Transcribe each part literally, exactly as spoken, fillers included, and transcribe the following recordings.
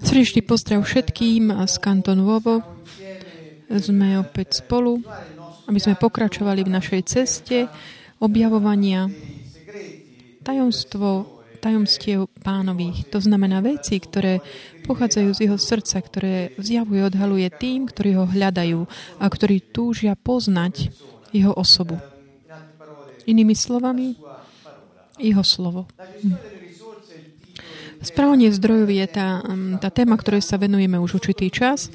Srdečný pozdrav všetkým a z Kanto Nouveau. Sme opäť spolu, aby sme pokračovali v našej ceste objavovania tajomstvo, tajomstiev pánových. To znamená veci, ktoré pochádzajú z jeho srdca, ktoré zjavuje, odhaluje tým, ktorí ho hľadajú a ktorí túžia poznať jeho osobu. Inými slovami, jeho slovo. Hm. Správanie zdrojov je tá, tá téma, ktorej sa venujeme už určitý čas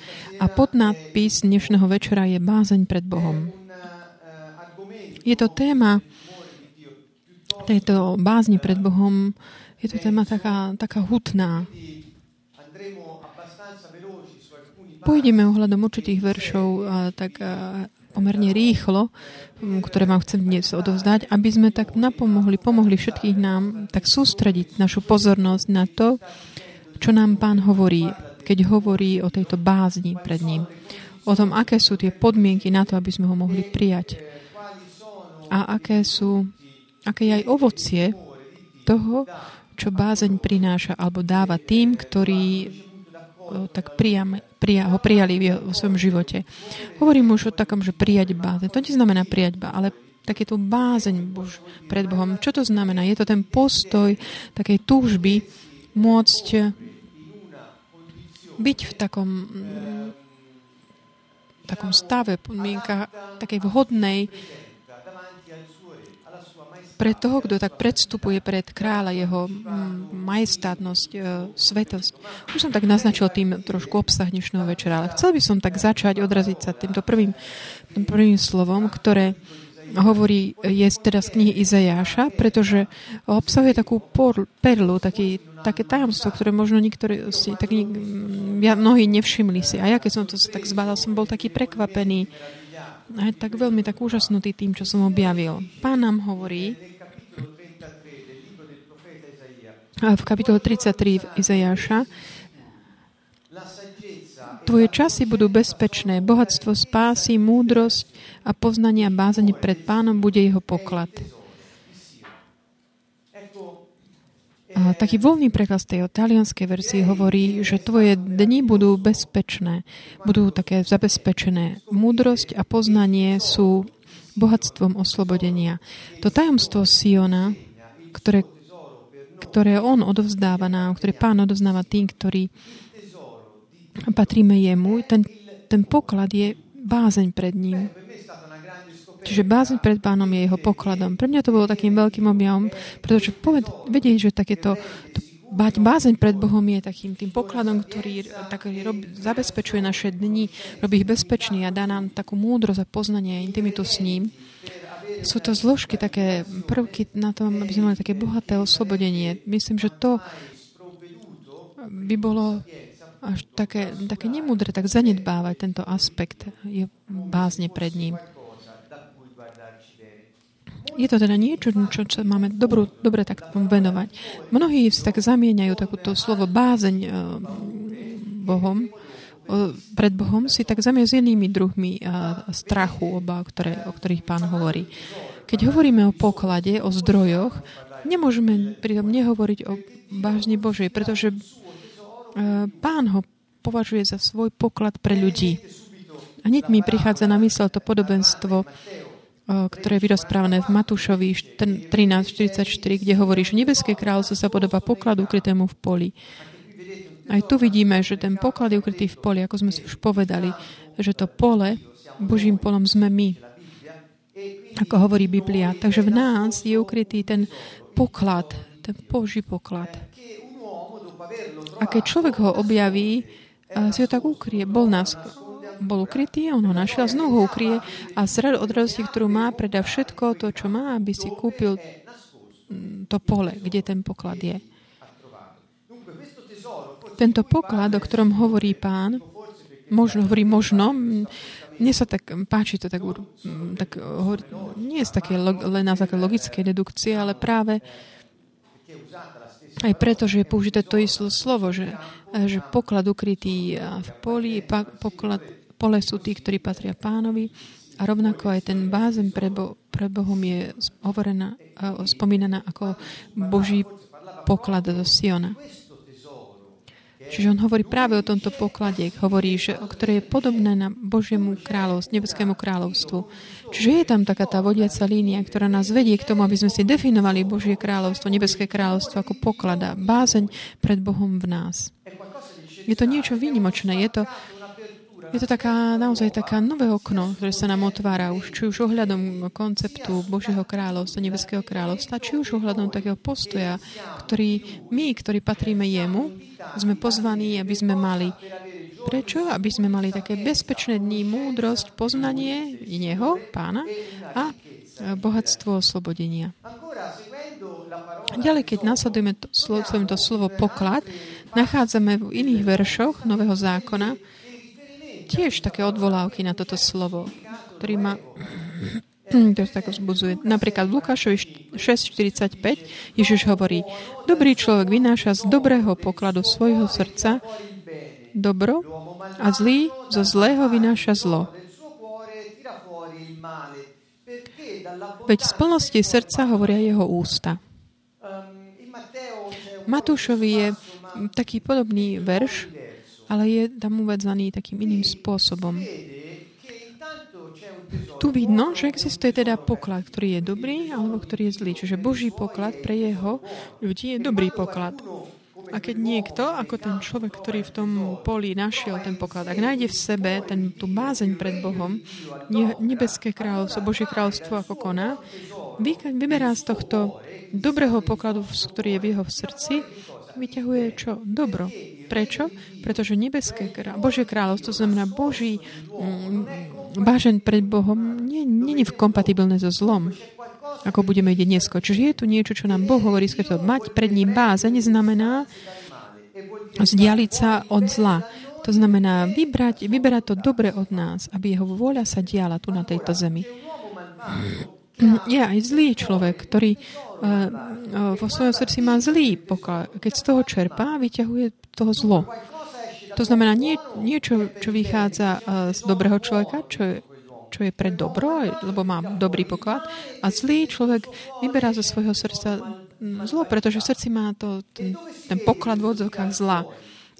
a podnadpis dnešného večera je Bázeň pred Bohom. Je to téma tejto bázni pred Bohom, je to téma taká, taká hutná. Pôjdeme ohľadom určitých veršov tak pomerne rýchlo, ktoré vám chcem dnes odovzdať, aby sme tak napomohli, pomohli všetkých nám tak sústrediť našu pozornosť na to, čo nám Pán hovorí, keď hovorí o tejto bázni pred ním. O tom, aké sú tie podmienky na to, aby sme ho mohli prijať. A aké sú, aké je aj ovocie toho, čo bázeň prináša alebo dáva tým, ktorí tak prijam, prija, ho prijali vo svojom živote. Hovorím už o takom, že prijať bázeň. To neznamená prijať bázeň, ale takéto bázeň Bož pred Bohom. Čo to znamená? Je to ten postoj takej túžby môcť byť v takom, takom stave, podmienkach takej vhodnej pre toho, kto tak predstupuje pred kráľa, jeho majestátnosť, svetosť. Už som tak naznačil tým trošku obsah dnešného večera, ale chcel by som tak začať odraziť sa týmto prvým, prvým slovom, ktoré hovorí, je teda z knihy Izajáša, pretože obsahuje takú perlu, taký, také tajomstvo, ktoré možno niektoré si, tak nie, ja, mnohí nevšimli si. A ja, keď som to tak zbadal, som bol taký prekvapený, aj tak veľmi tak úžasnutý tým, čo som objavil. Pán nám hovorí v kapitole tridsaťtri v Izajáša: tvoje časy budú bezpečné, bohatstvo spásy, múdrosť a poznanie a bázeň pred Pánom bude jeho poklad. A taký voľný preklad z tej talianskej verzie hovorí, že tvoje dni budú bezpečné, budú také zabezpečené. Múdrosť a poznanie sú bohatstvom oslobodenia. To tajomstvo Siona, ktoré, ktoré on odovzdáva nám, ktoré Pán odovzdáva tým, ktorí patríme jemu, ten, ten poklad je bázeň pred ním. Čiže bázeň pred Pánom je jeho pokladom. Pre mňa to bolo takým veľkým objavom, pretože poved, vedieť, že takéto bázeň pred Bohom je takým tým pokladom, ktorý tak rob, zabezpečuje naše dni, robí ich bezpečný a dá nám takú múdrosť a poznanie a intimitu s ním. Sú to zložky, také prvky na tom, aby sme mali také bohaté oslobodenie. Myslím, že to by bolo až také, také nemúdre, tak zanedbávať tento aspekt je bázne pred ním. Je to teda niečo, čo, čo máme dobrú, dobre tak venovať. Mnohí si tak zamieňajú takúto slovo bázeň Bohom, pred Bohom si tak zamieňajú s inými druhmi strachu, oba, ktoré, o ktorých Pán hovorí. Keď hovoríme o poklade, o zdrojoch, nemôžeme pritom nehovoriť o bázni Božej, pretože Pán ho považuje za svoj poklad pre ľudí. A hneď mi prichádza na mysel to podobenstvo, ktoré je vyrozprávané v Matúšovi trinásť štyridsaťštyri, kde hovorí, že nebeské kráľovstvo sa podobá pokladu ukrytému v poli. Aj tu vidíme, že ten poklad je ukrytý v poli, ako sme si už povedali, že to pole, Božím polom sme my, ako hovorí Biblia. Takže v nás je ukrytý ten poklad, ten Boží poklad. A keď človek ho objaví, si ho tak ukrie, bol nás bol ukrytý, on ho našiel, znovu ho ukrie a z radosti, ktorú má, predá všetko to, čo má, aby si kúpil to pole, kde ten poklad je. Tento poklad, o ktorom hovorí Pán, možno, hovorí možno, mne sa tak páči to tak, tak nie z také len na také logické dedukcie, ale práve aj preto, že je použité to isté slovo, že, že poklad ukrytý v poli, poklad pole sú tí, ktorí patria Pánovi a rovnako aj ten bázeň pre, Bo- pre Bohom je hovorená, spomínaná ako Boží poklad zo Siona. Čiže on hovorí práve o tomto poklade, hovorí, že, ktoré je podobné na Božiemu kráľovstvu, nebeskému kráľovstvu. Čiže je tam taká tá vodiaca línia, ktorá nás vedie k tomu, aby sme si definovali Božie kráľovstvo, nebeské kráľovstvo ako poklada, bázeň pred Bohom v nás. Je to niečo výnimočné, je to Je to taká, naozaj taká nové okno, ktoré sa nám otvára už, či už ohľadom konceptu Božieho kráľovstva, nebeského kráľovstva, či už ohľadom takého postoja, ktorý my, ktorí patríme jemu, sme pozvaní, aby sme mali. Prečo? Aby sme mali také bezpečné dni, múdrosť, poznanie Neho, Pána a bohatstvo oslobodenia. Ďalej, keď nasledujeme to slovo, to slovo poklad, nachádzame v iných veršoch Nového zákona tiež také odvolávky na toto slovo, ktorý ma to tak vzbudzuje. Napríklad v Lukášovi šesť štyridsaťpäť Ježiš hovorí: Dobrý človek vynáša z dobrého pokladu svojho srdca dobro a zlý zo zlého vynáša zlo. Veď z plnosti srdca hovoria jeho ústa. Matúšovi je taký podobný verš, ale je tam uvádzaný takým iným spôsobom. Tu vidno, že existuje teda poklad, ktorý je dobrý alebo ktorý je zlý. Čiže Boží poklad pre jeho ľudí je dobrý poklad. A keď niekto, ako ten človek, ktorý v tom poli našiel ten poklad, ak nájde v sebe ten, tú bázeň pred Bohom, nebeské kráľovstvo, Božie kráľovstvo ako koná, vyberá z tohto dobrého pokladu, ktorý je v jeho srdci, vyťahuje čo? Dobro. Prečo? Pretože nebeské kráľ, Božie kráľovstvo, znamená Boží um, bážen pred Bohom, nie, nie je kompatibilné so zlom, ako budeme vidieť dnesko. Čiže je tu niečo, čo nám Boh hovorí, že to mať pred ním bázeň znamená vzdialiť sa od zla. To znamená vybrať, vyberať to dobre od nás, aby jeho vôľa sa diala tu na tejto zemi. Je aj zlý človek, ktorý vo svojom srdci má zlý poklad. Keď z toho čerpá, vyťahuje toho zlo. To znamená nie, niečo, čo vychádza z dobrého človeka, čo je, čo je pre dobro, lebo má dobrý poklad. A zlý človek vyberá zo svojho srdca zlo, pretože v srdci má to, ten, ten poklad v odzokách zla.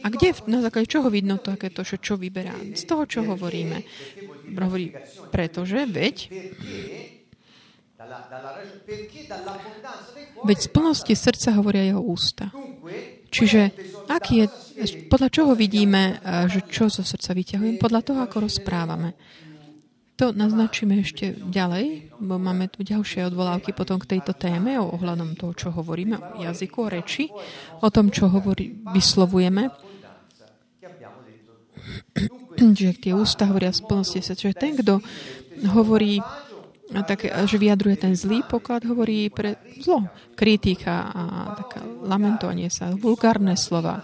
A kde, na základe čoho vidno takéto, čo vyberá? Z toho, čo hovoríme. Hovorí, pretože, veď... Veď z plnosti srdca hovoria jeho ústa. Čiže aký je, podľa čoho vidíme, že čo zo srdca vyťahujem? Podľa toho, ako rozprávame. To naznačíme ešte ďalej, bo máme tu ďalšie odvolávky potom k tejto téme o ohľadom toho, čo hovoríme, o jazyku, o reči, o tom, čo hovorí, vyslovujeme. Čiže tie ústa hovoria z plnosti srdca. Čiže ten, kto hovorí a tak, že vyjadruje ten zlý poklad, hovorí pre zlo, kritika a taká lamentovanie sa, vulgárne slova,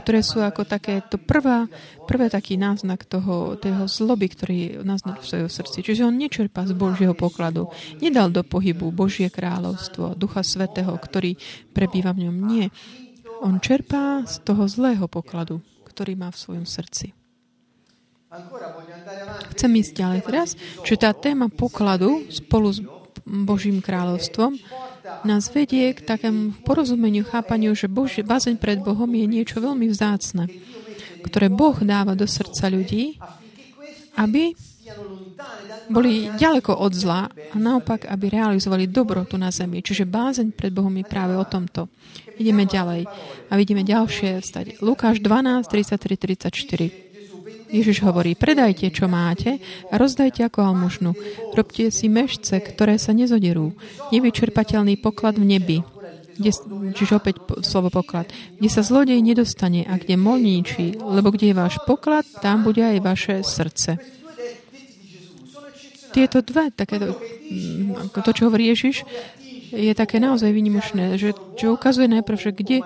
ktoré sú ako takéto prvá, prvé taký náznak toho, toho zloby, ktorý náznak v svojom srdci. Čiže on nečerpá z Božieho pokladu. Nedal do pohybu Božie kráľovstvo, Ducha Svätého, ktorý prebýva v ňom. Nie. On čerpá z toho zlého pokladu, ktorý má v svojom srdci. Chcem ísť ďalej teraz, že tá téma pokladu spolu s Božím kráľovstvom nás vedie k takému porozumeniu, chápaniu, že Boží, bázeň pred Bohom je niečo veľmi vzácne, ktoré Boh dáva do srdca ľudí, aby boli ďaleko od zla a naopak, aby realizovali dobro tu na zemi. Čiže bázeň pred Bohom je práve o tomto. Ideme ďalej a vidíme ďalšie vstať. Lukáš dvanásť, tridsaťtri, tridsaťštyri. Ježiš hovorí, predajte, čo máte a rozdajte ako almužnu. Robte si mešce, ktoré sa nezoderú. Nevyčerpateľný poklad v nebi. Kde, čiže opäť slovo poklad. Kde sa zlodej nedostane a kde molníči, lebo kde je váš poklad, tam bude aj vaše srdce. Tieto dva, takéto, to, čo hovorí Ježiš, je také naozaj výnimočné, že, že ukazuje najprv, že kde,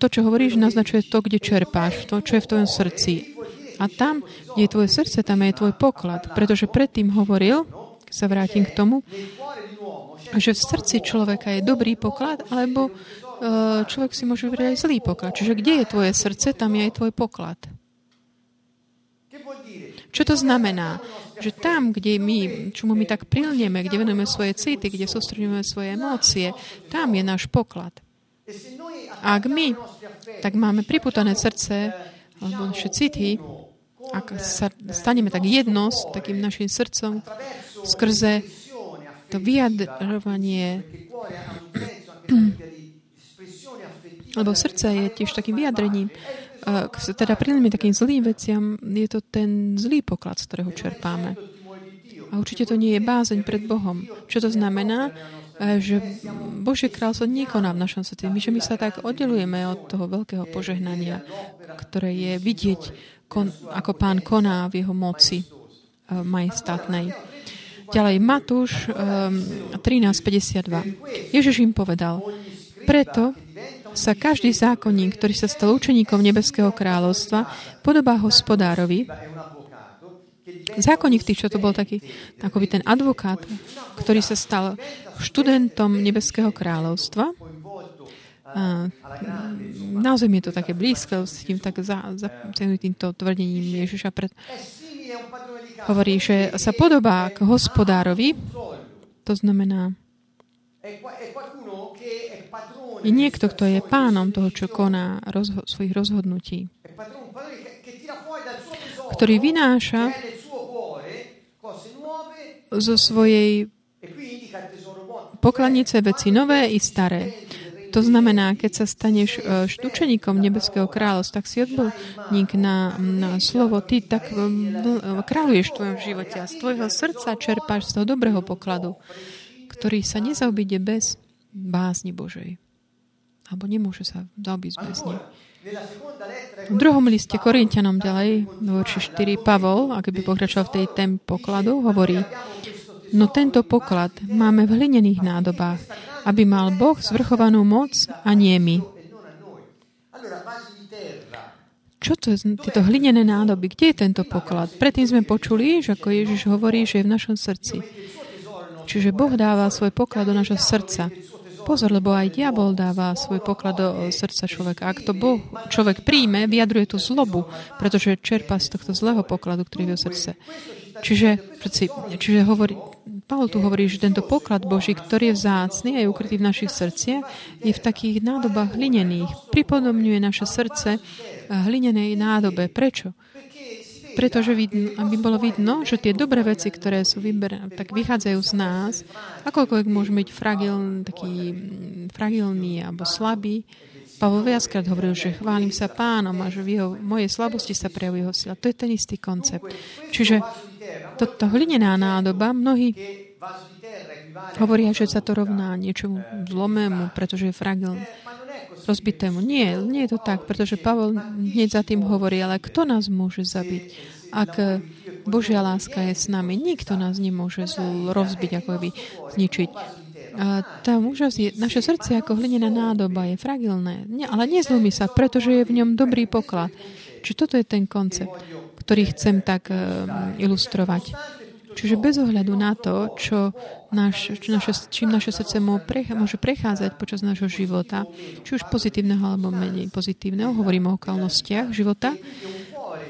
to, čo hovoríš, naznačuje to, kde čerpáš, to, čo je v tvojom srdci. A tam, kde je tvoje srdce, tam je tvoj poklad. Pretože predtým hovoril, keď sa vrátim k tomu, že v srdci človeka je dobrý poklad, alebo človek si môže vybrať aj zlý poklad. Čiže kde je tvoje srdce, tam je aj tvoj poklad. Čo to znamená? Že tam, kde my, čomu my tak prilneme, kde venujeme svoje city, kde sústredíme svoje emócie, tam je náš poklad. Ak my, tak máme priputané srdce, alebo naše city, ak sa staneme tak jedno s takým našim srdcom, skrze to vyjadrovanie, lebo srdce je tiež takým vyjadrením, ak sa teda prilníme takým zlým veciam, je to ten zlý poklad, z ktorého čerpáme. A určite to nie je bázeň pred Bohom. Čo to znamená? Že Božie kráľstvo nekoná v našom svete. My, že my sa tak oddelujeme od toho veľkého požehnania, ktoré je vidieť, kon, ako Pán koná v jeho moci majestátnej. Ďalej, Matúš trinásť päťdesiatdva. Ježiš im povedal, preto sa každý zákonník, ktorý sa stal učeníkom Nebeského kráľovstva, podobá hospodárovi. Zákonník tých, čo to bol taký, akoby ten advokát, ktorý sa stal študentom Nebeského kráľovstva. A naozaj mi je to také blízko s tým tak za, za, týmto tvrdením Ježiša. Pred... Hovorí, že sa podobá k hospodárovi, to znamená, je niekto, kto je pánom toho, čo koná rozho- svojich rozhodnutí, ktorý vynáša zo svojej pokladnice veci nové i staré. To znamená, keď sa staneš učeníkom Nebeského kráľovstva, tak si odborník na, na slovo, ty tak kráľuješ v tvojom živote a z tvojho srdca čerpáš z toho dobrého pokladu, ktorý sa nezaobíde bez bázni Božej. Alebo nemôže sa zaobísť bez nej. V druhom liste Korinťanom ďalej, štyri, Pavol, ak by pokračoval v tej téme pokladu, hovorí, no tento poklad máme v hlinených nádobách, aby mal Boh zvrchovanú moc a nie my. Čo to je tieto hlinené nádoby? Kde je tento poklad? Predtým sme počuli, že ako Ježiš hovorí, že je v našom srdci. Čiže Boh dáva svoj poklad do našho srdca. Pozor, lebo aj diabol dáva svoj poklad do srdca človeka. Ak to Boh človek príjme, vyjadruje tú zlobu, pretože čerpá z tohto zlého pokladu, ktorý je v srdce. Čiže, čiže hovorí, Pavol tu hovorí, že tento poklad Boží, ktorý je vzácny a je ukrytý v našich srdciach, je v takých nádobách hlinených. Pripodobňuje naše srdce hlinenej nádobe. Prečo? Pretože vidno, aby bolo vidno, že tie dobré veci, ktoré sú vyber, tak vychádzajú z nás, akoľkoľvek môžeme byť fragilný, taký fragilný alebo slabý. Pavol viackrát hovoril, že chválim sa Pánom a že v jeho, mojej slabosti sa prejavuje jeho sila. To je ten istý koncept. Čiže toto hlinená nádoba, mnohí hovoria, že sa to rovná niečomu zlomému, pretože je fragilný. Rozbitému. Nie, nie je to tak, pretože Pavol hneď za tým hovorí, ale kto nás môže zabiť? Ak Božia láska je s nami, nikto nás nemôže rozbiť, ako by zničiť. A tá úžasť je, naše srdce ako hlinená nádoba je fragilné, nie, ale nezlomí sa, pretože je v ňom dobrý poklad. Čiže toto je ten koncept, ktorý chcem tak uh, ilustrovať. Čiže bez ohľadu na to, čo naš, čo naše, čím naše srdce môže prechádzať počas nášho života, či už pozitívneho alebo menej pozitívneho, hovorím o okolnostiach života,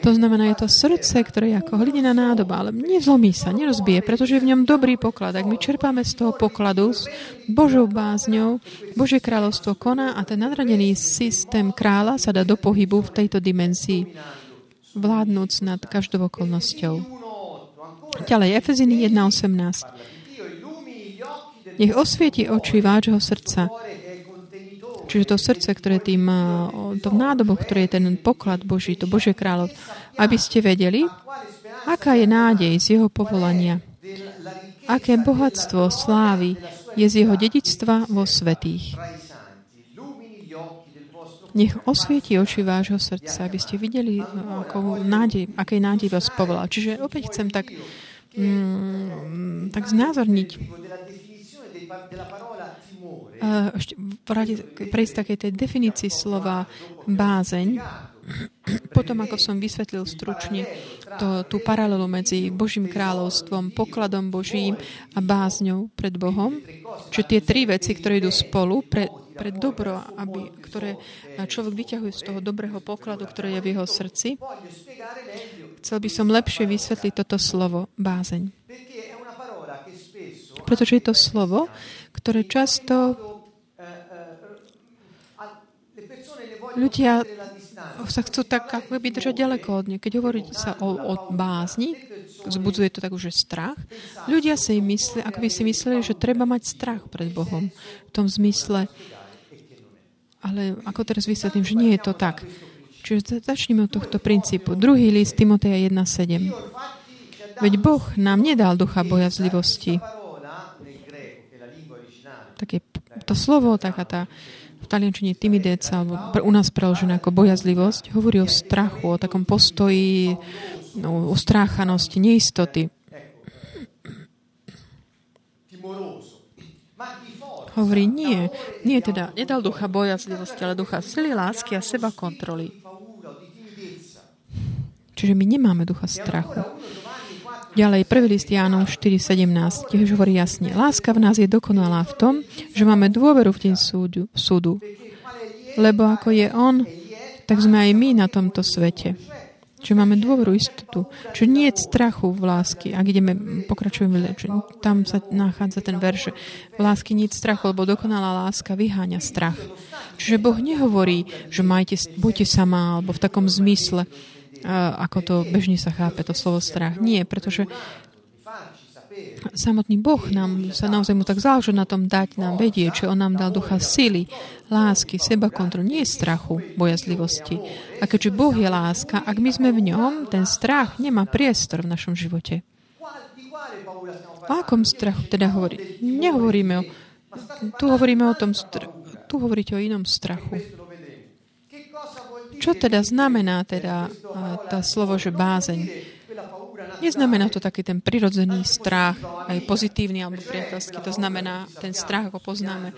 to znamená, je to srdce, ktoré je ako hlinená nádoba, ale nezlomí sa, nerozbije, pretože je v ňom dobrý poklad. Ak my čerpáme z toho pokladu s Božou bázňou, Božie kráľovstvo koná a ten nadradený systém kráľa sa dá do pohybu v tejto dimenzii, vládnuc nad každou okolnosťou. Ďalej, Efeziny jedna osemnásť. Nech osvieti oči vášho srdca. Čiže to srdce, ktoré tým, to nádobo, ktoré je ten poklad Boží, to Božie kráľov, aby ste vedeli, aká je nádej z jeho povolania, aké bohatstvo slávy je z jeho dedičstva vo svätých. Nech osvieti oči vášho srdca, aby ste videli, akou nádej, akej nádej vás povolal. Čiže opäť chcem tak, mm, tak znázorniť. Ešte prejsť takej tej definícii slova bázeň. Potom, ako som vysvetlil stručne to, tú paralelu medzi Božím kráľovstvom, pokladom Božím a bázňou pred Bohom, čiže tie tri veci, ktoré idú spolu pre, pre dobro, aby, ktoré človek vyťahuje z toho dobrého pokladu, ktoré je v jeho srdci. Chcel by som lepšie vysvetliť toto slovo bázeň. Pretože je to slovo, ktoré často ľudia sa chcú tak ako by držať ďaleko od nej. Keď hovorí sa o, o bázni, vzbudzuje to tak už strach, ľudia si myslia, ako by si mysleli, že treba mať strach pred Bohom. V tom zmysle, ale ako teraz vysvetlím, že nie je to tak. Čiže začneme od tohto princípu. Druhý list Timoteja jedna sedem. Veď Boh nám nedal ducha bojazlivosti. Také to slovo, taká tá v taliančine timidec, alebo u nás preložené ako bojazlivosť, hovorí o strachu, o takom postoji, no, o stráchanosti, neistoty. Hovorí, nie, nie teda, nedal ducha bojazlivosti, ale ducha sily, lásky a seba kontroly. Čiže my nemáme ducha strachu. Ďalej, prvý list Jánom štyri sedemnásť, tiež hovorí jasne. Láska v nás je dokonalá v tom, že máme dôveru v deň súdu, súdu. Lebo ako je on, tak sme aj my na tomto svete. Čiže máme dôveru, istotu. Čiže nie je strachu v lásky. Ak ideme, pokračujeme, tam sa nachádza ten verš. V lásky nie je strachu, lebo dokonalá láska vyháňa strach. Čiže Boh nehovorí, že majte, buďte sama, alebo v takom zmysle, ako to bežne sa chápe, to slovo strach. Nie, pretože samotný Boh nám sa naozaj mu tak záleží na tom dať nám vedieť, že on nám dal ducha sily, lásky, sebakontrol, nie strachu, bojazlivosti. A keďže Boh je láska, ak my sme v ňom, ten strach nemá priestor v našom živote. O akom strachu teda hovorí? Nehovoríme o... Tu hovoríme o tom... Str- tu hovoríte o inom strachu. Čo teda znamená teda tá slovo, že bázeň? Neznamená to taký ten prirodzený strach, aj pozitívny alebo priateľský. To znamená ten strach, ako poznáme,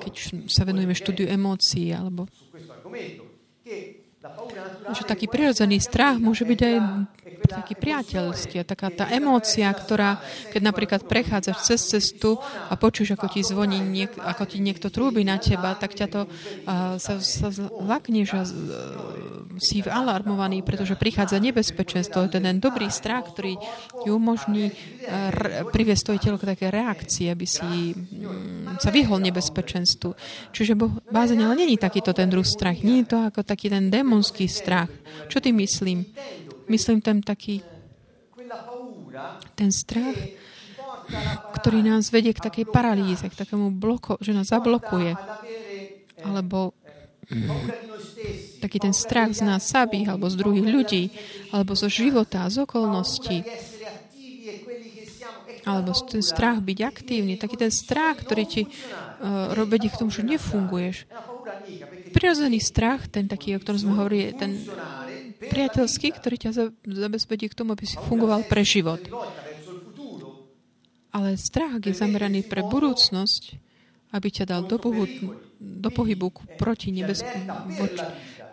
keď sa venujeme štúdiu emócií, alebo... Že taký prirodzený strach môže byť aj taký priateľský. Taká tá emócia, ktorá, keď napríklad prechádzaš cez cestu a počuješ, ako ti zvoní, niek- ako ti niekto trúbi na teba, tak ťa to uh, sa, sa zlakneš a uh, si alarmovaný, pretože prichádza nebezpečenstvo. To je ten dobrý strach, ktorý ti umožní uh, r- priviesť tvoje telo k také reakcii, aby si um, sa vyhol nebezpečenstvu. Čiže bo- bázeň, ale není takýto ten druh strach. Nie je to ako taký ten démon, monský strach. Čo ty myslím? Myslím ten taký ten strach, ktorý nás vedie k takej paralýze, k takému bloku, že nás zablokuje. Alebo taký ten strach z nás samých, alebo z druhých ľudí, alebo zo života, z okolností. Alebo ten strach byť aktívny. Taký ten strach, ktorý ti uh, vedie k tomu, že nefunguješ. Prirodzený strach, ten taký, o ktorom sme hovorili, ten priateľský, ktorý ťa zabezpečí k tomu, aby si fungoval pre život. Ale strach je zameraný pre budúcnosť, aby ťa dal do, pohu, do pohybu proti nebezpečenstvu.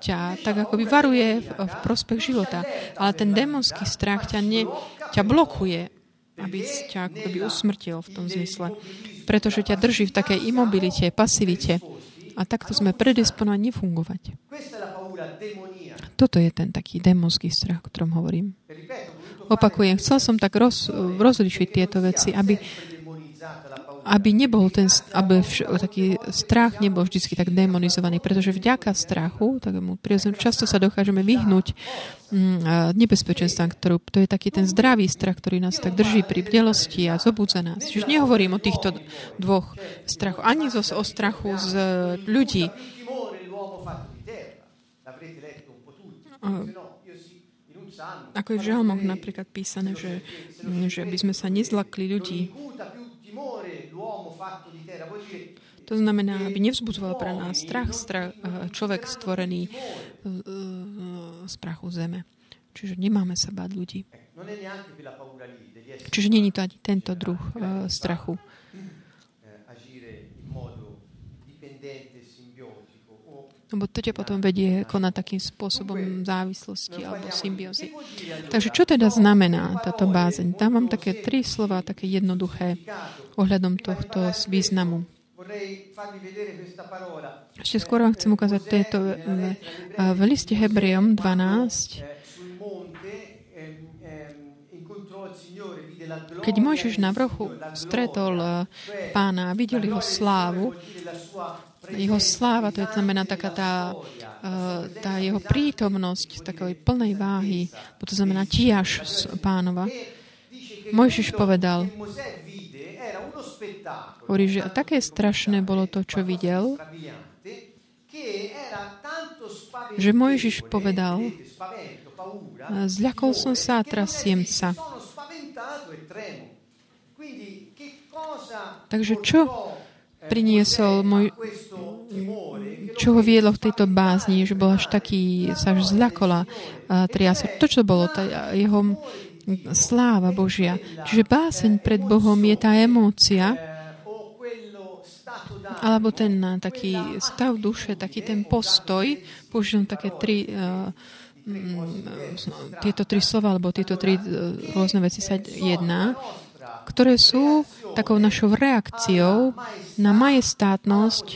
Ťa tak akoby varuje v, v prospech života. Ale ten démonský strach ťa, ne, ťa blokuje, aby ťa akoby usmrtil v tom zmysle. Pretože ťa drží v takej imobilite, pasivite. A takto sme predisponovaní nefungovať. Toto je ten taký démonský strach, o ktorom hovorím. Opakujem, chcel som tak roz, rozličiť tieto veci, aby, aby nebol ten aby vš, taký strach nebol vždy tak demonizovaný, pretože vďaka strachu, takému prirodzenému, často sa dokážeme vyhnúť nebezpečenstvom, ktorú, to je taký ten zdravý strach, ktorý nás tak drží pri bdelosti a zobúdza nás. Čiže nehovorím o týchto dvoch strachoch, ani o strachu z ľudí. Ako je v Žalmoch napríklad písané, že, že by sme sa nezlakli ľudí. To znamená, aby nevzbudzoval pre nás strach, strach človek stvorený z prachu zeme. Čiže nemáme sa báť ľudí. Čiže nie je to ani tento druh strachu. Lebo to ťa potom vedie konať takým spôsobom závislosti alebo symbiózy. Takže čo teda znamená táto bázeň? Tam mám také tri slova, také jednoduché ohľadom tohto významu. Ešte skôr vám chcem ukázať tieto v liste Hebrejom dvanásť. Keď Mojžiš na vrchu stretol Pána a videl jeho slávu, jeho sláva, to je znamená taká tá tá jeho prítomnosť takovej plnej váhy, bo to znamená tíaž Pánova. Mojžiš povedal, hovorí, že také strašné bolo to, čo videl, že Mojžiš povedal, zľakol som sa a trasiem sa. Takže čo priniesol môj, čo ho viedlo v tejto bázni, že bol až taký, sa až zľakola a triasol. To, čo bolo, tá jeho sláva Božia. Čiže báseň pred Bohom je tá emócia, alebo ten taký stav duše, taký ten postoj, použijem také tri uh, tieto tri slova, alebo tieto tri rôzne veci sa jedná, ktoré sú takou našou reakciou na majestátnosť,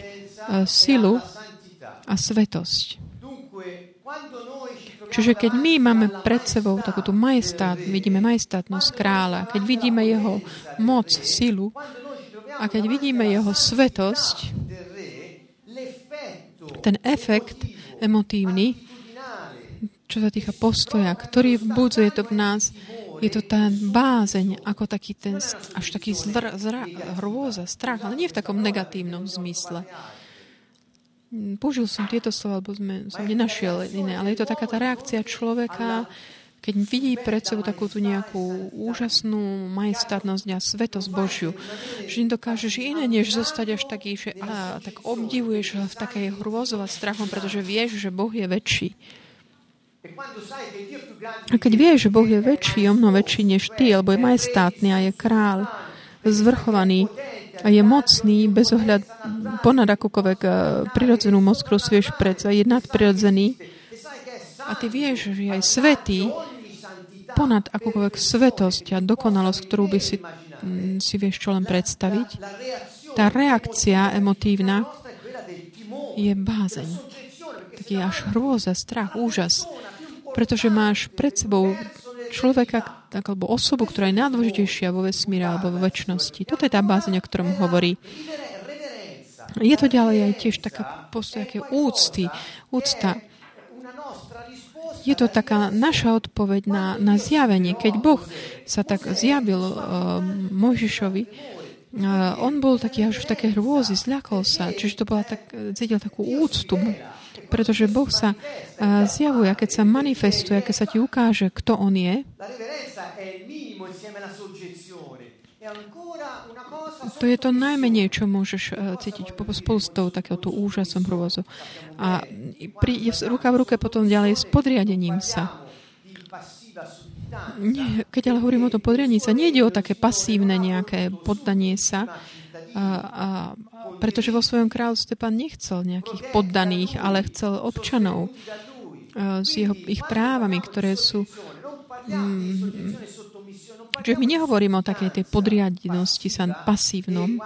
silu a svetosť. Čiže keď my máme pred sebou takúto majestát, vidíme majestátnosť kráľa, keď vidíme jeho moc, silu a keď vidíme jeho svetosť, ten efekt emotívny, čo sa týka postoja, ktorý vbudzuje to v nás, je to tá bázeň, ako taký ten, až taký zr, zra, hrôza, strach, ale nie v takom negatívnom zmysle. Použil som tieto slova, lebo sme, som nenašiel iné, ale je to taká tá reakcia človeka, keď vidí pred sebou takú tú nejakú úžasnú majestátnosť a svetosť Božiu, že nedokážeš iné, než zostať až taký, že á, tak obdivuješ v takej hrôzov a strachom, pretože vieš, že Boh je väčší. A keď vieš, že Boh je väčší, o mnoho väčší než ty, alebo je majestátny a je král, zvrchovaný a je mocný, bez ohľad ponad akúkoľvek prirodzenú moc, ktorú si vieš predsa, je nadprirodzený a ty vieš, že je aj svätý, ponad akúkoľvek svetosť a dokonalosť, ktorú by si, si vieš čo len predstaviť. Tá reakcia emotívna je bázeň. Taký až hrôza, strach, úžas. Pretože máš pred sebou človeka, alebo osobu, ktorá je najdôležitejšia vo vesmíre alebo vo večnosti. Toto je tá bázeň, o ktorom hovorí. Je to ďalej aj tiež taká postojaké úcty, úcta. Je to taká naša odpoveď na, na zjavenie. Keď Boh sa tak zjavil uh, Mojžišovi, uh, on bol taký až v také hrôzi, zľakol sa. Čiže to bola tak, cítil takú úctu. Pretože Boh sa zjavuje, keď sa manifestuje, keď sa ti ukáže, kto on je. To je to najmenej, čo môžeš cítiť spolu s tou takéhoto úžasom hrôzou. A pri, ruka v ruke potom ďalej s podriadením sa. Nie, keď ale hovorím o tom podriadení sa, nejde o také pasívne nejaké poddanie sa, A, a, pretože vo svojom kráľovstve Pán nechcel nejakých poddaných, ale chcel občanov a, s jeho, ich právami, ktoré sú... Mm, čiže my nehovoríme o takej tej podriadenosti sa pasívnom,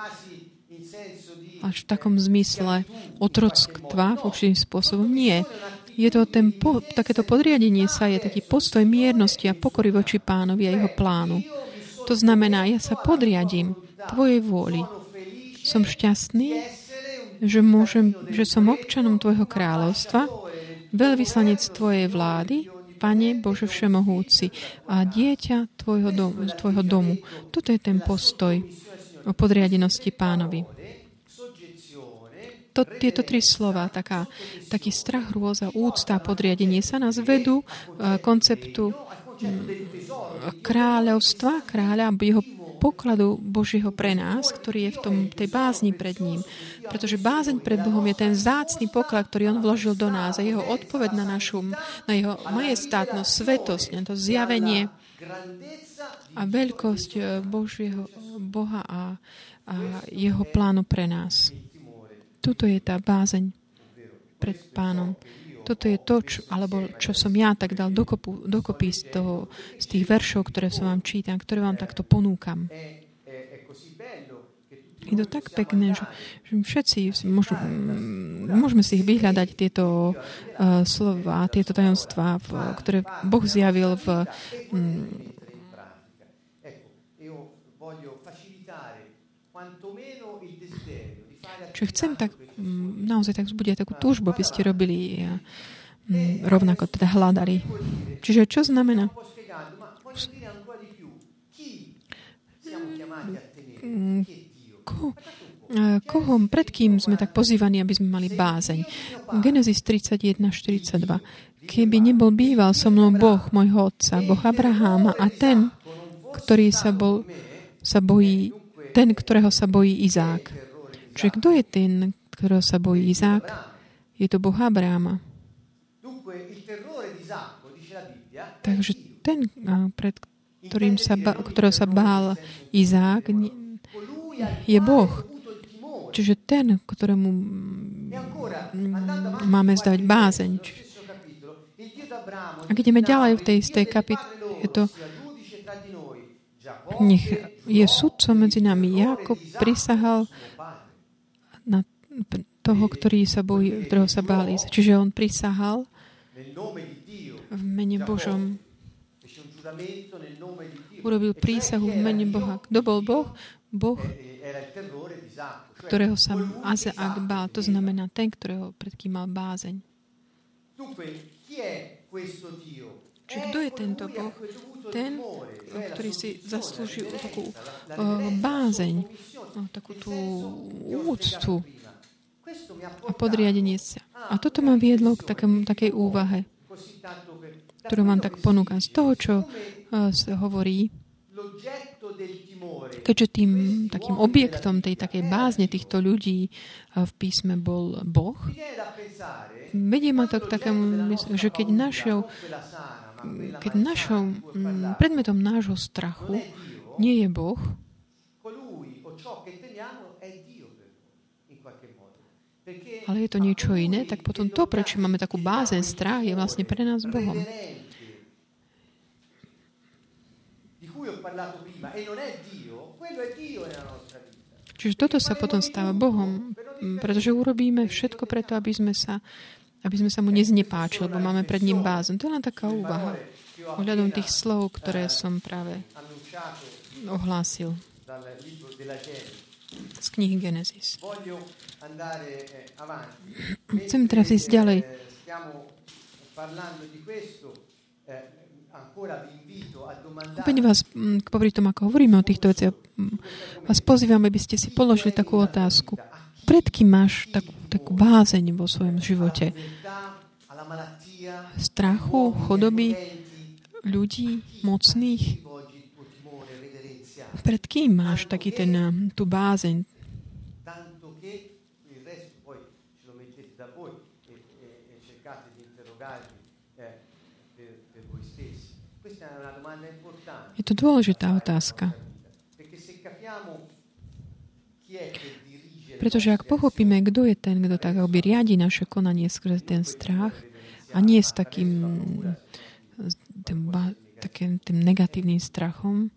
až v takom zmysle otroctva, v určitým spôsobom. Nie. Je to ten po, takéto podriadenie sa je taký postoj miernosti a pokory voči Pánovi a jeho plánu. To znamená, ja sa podriadím Tvojej vôli. Som šťastný, že, môžem, že som občanom Tvojho kráľovstva, veľvyslanec Tvojej vlády, Pane Bože Všemohúci a dieťa Tvojho domu, Tvojho domu. Toto je ten postoj o podriadenosti Pánovi. To, tieto tri slova, taká, taký strach, hrôza, úcta, podriadenie sa nás vedú konceptu kráľovstva, kráľa, jeho pokladu Božieho pre nás, ktorý je v tom, tej bázni pred ním. Pretože bázeň pred Bohom je ten vzácny poklad, ktorý on vložil do nás a jeho odpoveď na našu, na jeho majestátnosť, svetosť, na to zjavenie a veľkosť Božieho Boha a, a jeho plánu pre nás. Tuto je tá bázeň pred Pánom. Toto je to, čo, alebo čo som ja tak dal dokopu, dokopy z, toho, z tých veršov, ktoré som vám čítam, ktoré vám takto ponúkam. Je to tak pekné, že, že všetci môžu, môžeme si ich vyhľadať, tieto uh, slova, tieto tajomstvá, v, ktoré Boh zjavil v... Um, Čiže chcem tak, naozaj tak vzbudiť takú túžbu, aby ste robili rovnako, teda hľadali. Čiže čo znamená? Ko, koho, pred kým sme tak pozývaní, aby sme mali bázeň? Genesis tridsaťjeden štyridsaťdva. Keby nebol býval so mnou Boh, môjho otca, Boh Abraháma a ten, ktorý sa, bol, sa bojí, ten, ktorého sa bojí Izák. Čiže kto je ten, ktorého sa bojí Izák? Je to Boh Abraháma. Takže ten, pred ktorým sa, ktorého sa bál Izák, je Boh. Čiže ten, ktorému máme zdať bázeň. Ak ideme ďalej v tej istej kapitole, je to nech je sudcom medzi nami. Jákob prisahal na toho, ktorý sa bojí, ktorého sa báli. Čiže on prisahal v mene Božom. Urobil prísahu v mene Boha. Kto bol Boh? Boh, ktorého sa Izaak bál. To znamená ten, ktorého predtým mal bázeň. Čiže kto je tento Boh? Ten, ktorý si zaslúžil takú uh, bázeň, no, takú tú úctu a podriadenie sa. A toto ma viedlo k takému, takej úvahe, ktorú vám tak ponúkam. Z toho, čo uh, sa hovorí, keďže tým takým objektom tej takej bázne týchto ľudí uh, v písme bol Boh, vedie ma to k takému, že keď našou Keď našom, predmetom nášho strachu nie je Boh, ale je to niečo iné, tak potom to, prečo máme takú bázeň, strach, je vlastne pre nás Bohom. Čiže toto sa potom stáva Bohom, pretože urobíme všetko preto, aby sme sa aby sme sa mu neznepáčili, lebo máme pred ním bázeň. To je len taká úvaha ohľadom tých slov, ktoré som práve ohlásil z knihy Genesis. Chcem teraz ísť ďalej. Opäť vás, popri tom, ako hovoríme o týchto veciach, vás pozývam, aby ste si položili takú otázku. Pred kým máš takú, takú bázeň vo svojom živote? Strachu, chodoby, ľudí, mocných? Pred kým máš taký ten, tú bázeň? Je to dôležitá otázka. Pretože ak pochopíme, kto je ten, kto tak aby riadi naše konanie skrze ten strach a nie s takým tým, takým tým negatívnym strachom,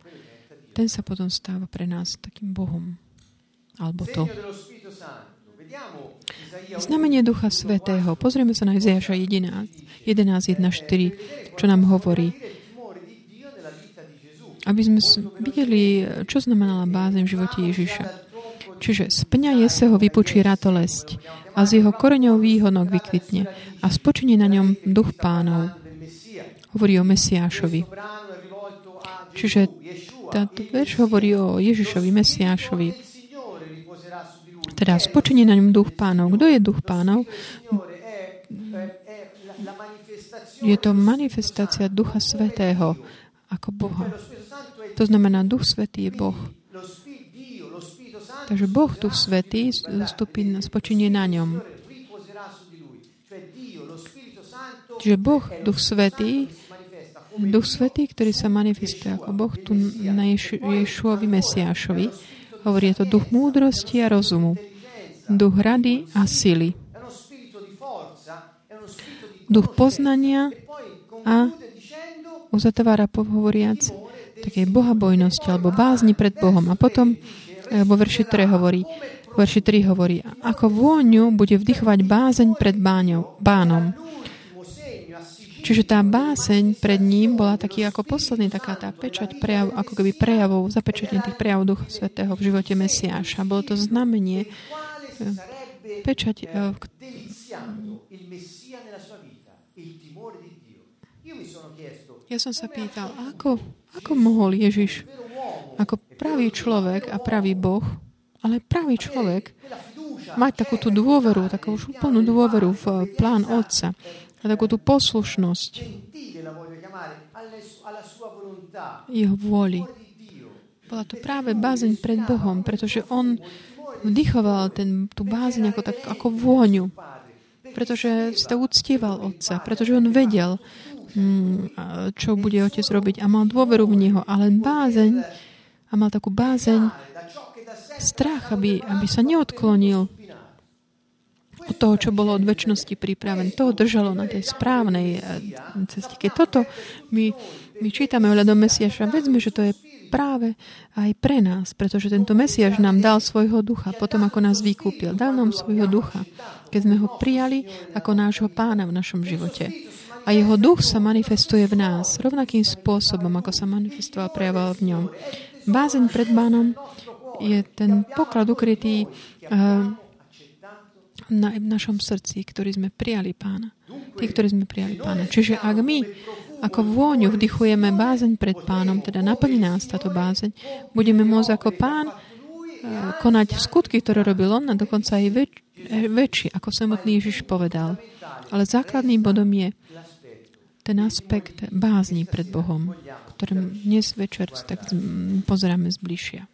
ten sa potom stáva pre nás takým Bohom. Alebo to. Znamenie Ducha Svätého. Pozrieme sa na Izajáša jedenásť jedenásť štyri, čo nám hovorí. Aby sme videli, čo znamenala bázeň v živote Ježiša. Čiže z pňa Jeseho vypučí ratolesť a z jeho koreňov výhonok vykvitne a spočinie na ňom duch pánov. Hovorí o Mesiášovi. Čiže táto verš hovorí o Ježišovi, Mesiášovi. Teda spočinie na ňom duch pánov. Kto je duch pánov? Je to manifestácia Ducha Svätého ako Boha. To znamená, Duch Svätý je Boh. Takže Boh, Duch Svätý, spočinie na ňom. Čiže Boh, Duch Svätý, Duch Svätý, ktorý sa manifestuje ako Boh tu na Ješuovi Mesiášovi, hovorí, je to duch múdrosti a rozumu, duch rady a sily, duch poznania a uzatvára povoriac také bohabojnosti alebo bázni pred Bohom. A potom vo verši tri hovorí, verši tri hovorí, ako vôňu bude vdychovať bázeň pred báňou, bánom. Čiže tá bázeň pred ním bola taký ako posledný, taká tá pečať prejav, ako keby prejavov, zapečatenie tých prejavov Ducha Svätého v živote Mesiáša. Bolo to znamenie pečať uh, ja som sa pýtal, ako, ako mohol Ježiš, ako pravý človek a pravý Boh, ale pravý človek mať takú tú dôveru, takú už úplnú dôveru v plán Otca a takú tú poslušnosť jeho vôli. Bola to práve bázeň pred Bohom, pretože on vdychoval ten, tú bázeň ako, tak, ako vôňu, pretože sa uctieval Otca, pretože on vedel, čo bude Otec robiť a mal dôveru v Neho, ale bázeň a mal takú bázeň, strach, aby, aby sa neodklonil od toho, čo bolo od večnosti pripravené. To držalo na tej správnej ceste. Keď toto my, my čítame ohľadom Mesiaša, vedzme, že to je práve aj pre nás, pretože tento Mesiaš nám dal svojho ducha, potom ako nás vykúpil. Dal nám svojho ducha, keď sme ho prijali ako nášho pána v našom živote. A jeho duch sa manifestuje v nás rovnakým spôsobom, ako sa manifestoval, prejavoval v ňom. Bázeň pred Pánom je ten poklad ukrytý uh, na, v našom srdci, ktorý sme prijali Pána. Tí, ktorí sme prijali Pána. Čiže ak my ako vôňu vdychujeme bázeň pred Pánom, teda naplní nás táto bázeň, budeme môcť ako Pán uh, konať skutky, ktoré robil on, a dokonca aj väč, väčší, ako samotný Ježiš povedal. Ale základným bodom je ten aspekt bázni pred Bohom, ktorým dnes večer tak pozeráme zbližšia.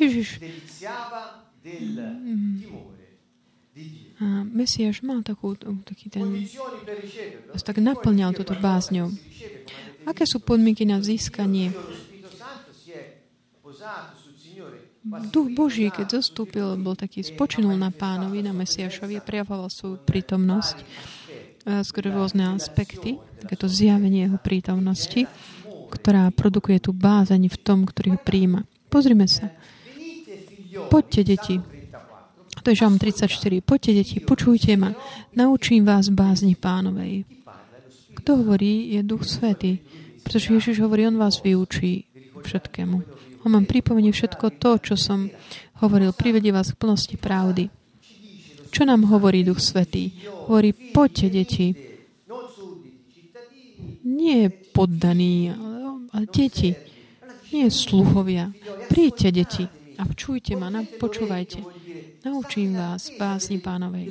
Ježiš, a Mesiáš mal takú, taký ten, tak naplňal toto bázňou. Aké sú podmienky na získanie? Duch Boží, keď zostúpil, bol taký, spočinul na Pánovi, na Mesiášovi a prejavoval svoju prítomnosť skôr rôzne aspekty, takéto zjavenie jeho prítomnosti, ktorá produkuje tú bázeň v tom, ktorý ho prijíma. Pozrime sa. Poďte, deti. To je Žalm tridsaťštyri. Poďte, deti, počujte ma. Naučím vás bázni Pánovej. Kto hovorí, je Duch Svätý, pretože Ježiš hovorí, on vás vyučí všetkému. On vám pripomenie všetko to, čo som hovoril. Privedie vás k plnosti pravdy. Čo nám hovorí Duch Svätý? Hovorí, poďte, deti. Nie poddaní, ale deti. Nie sluhovia. Príďte, deti, a počujte ma, počúvajte. Naučím vás bázni Pánovej.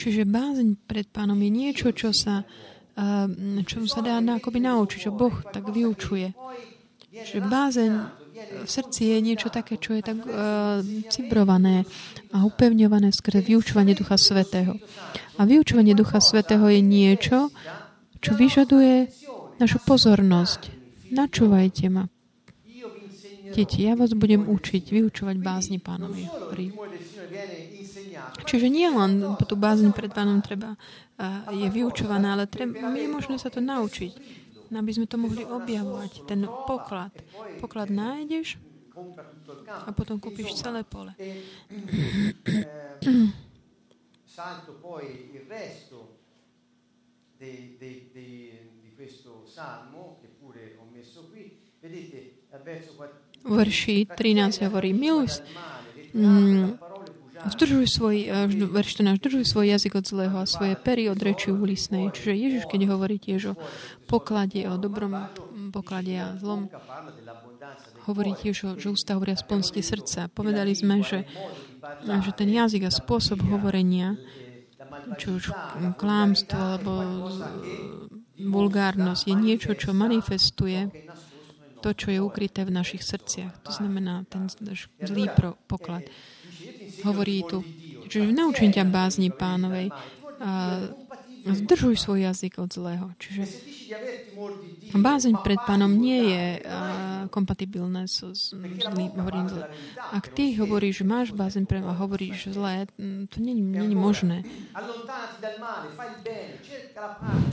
Čiže bázeň pred Pánom je niečo, čo sa, čo sa dá akoby naučiť, čo Boh tak vyučuje. Čiže bázeň v srdci je niečo také, čo je tak uh, cibrované a upevňované skrze vyučovanie Ducha Svätého. A vyučovanie Ducha Svätého je niečo, čo vyžaduje našu pozornosť. Načúvajte ma. Deti, ja vás budem učiť, vyučovať bázni Pánovi. Čiže nie len tú bázeň pred Pánom treba, uh, je vyučovaná, ale treba, je možné sa to naučiť, aby sme to mohli objavovať. Ten poklad. Poklad nájdeš a potom kúpiš celé pole. V verši trinásť hovorí, miluj, zdržuj svoj, verš náš, zdržuj svoj jazyk od zlého a svoje pery od reči úlisnej. Čiže Ježiš, keď hovorí tiež o poklade, o dobrom poklade a zlom, hovorí tiež, že ústa hovoria z plnosti srdca. Povedali sme, že, že ten jazyk a spôsob hovorenia, či už klámstvo alebo vulgárnosť, je niečo, čo manifestuje to, čo je ukryté v našich srdciach. To znamená ten zlý poklad. Hovorí tu, čiže naučím ťa bázni Pánovej a zdržuj svoj jazyk od zlého. Čiže bázeň pred Pánom nie je a, kompatibilné so zlým hovorím zle. Ak ty hovoríš, máš bázeň pre a hovoríš zlé, to nie je možné.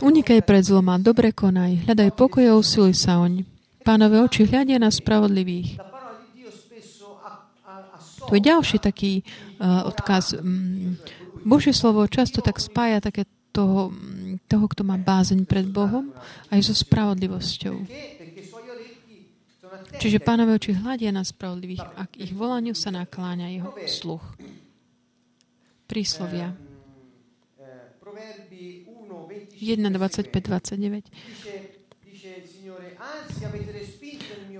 Unikaj pred zlom a dobre konaj. Hľadaj pokojov, siluj sa oň. Pánové oči hľadia na spravodlivých. Tu je ďalší taký uh, odkaz. Božie slovo často tak spája také toho, toho, kto má bázeň pred Bohom, aj so spravodlivosťou. Čiže Pánové oči hľadia na spravodlivých a k ich volaniu sa nakláňa jeho sluch. Príslovia jeden, dvadsaťpäť, dvadsaťdeväť.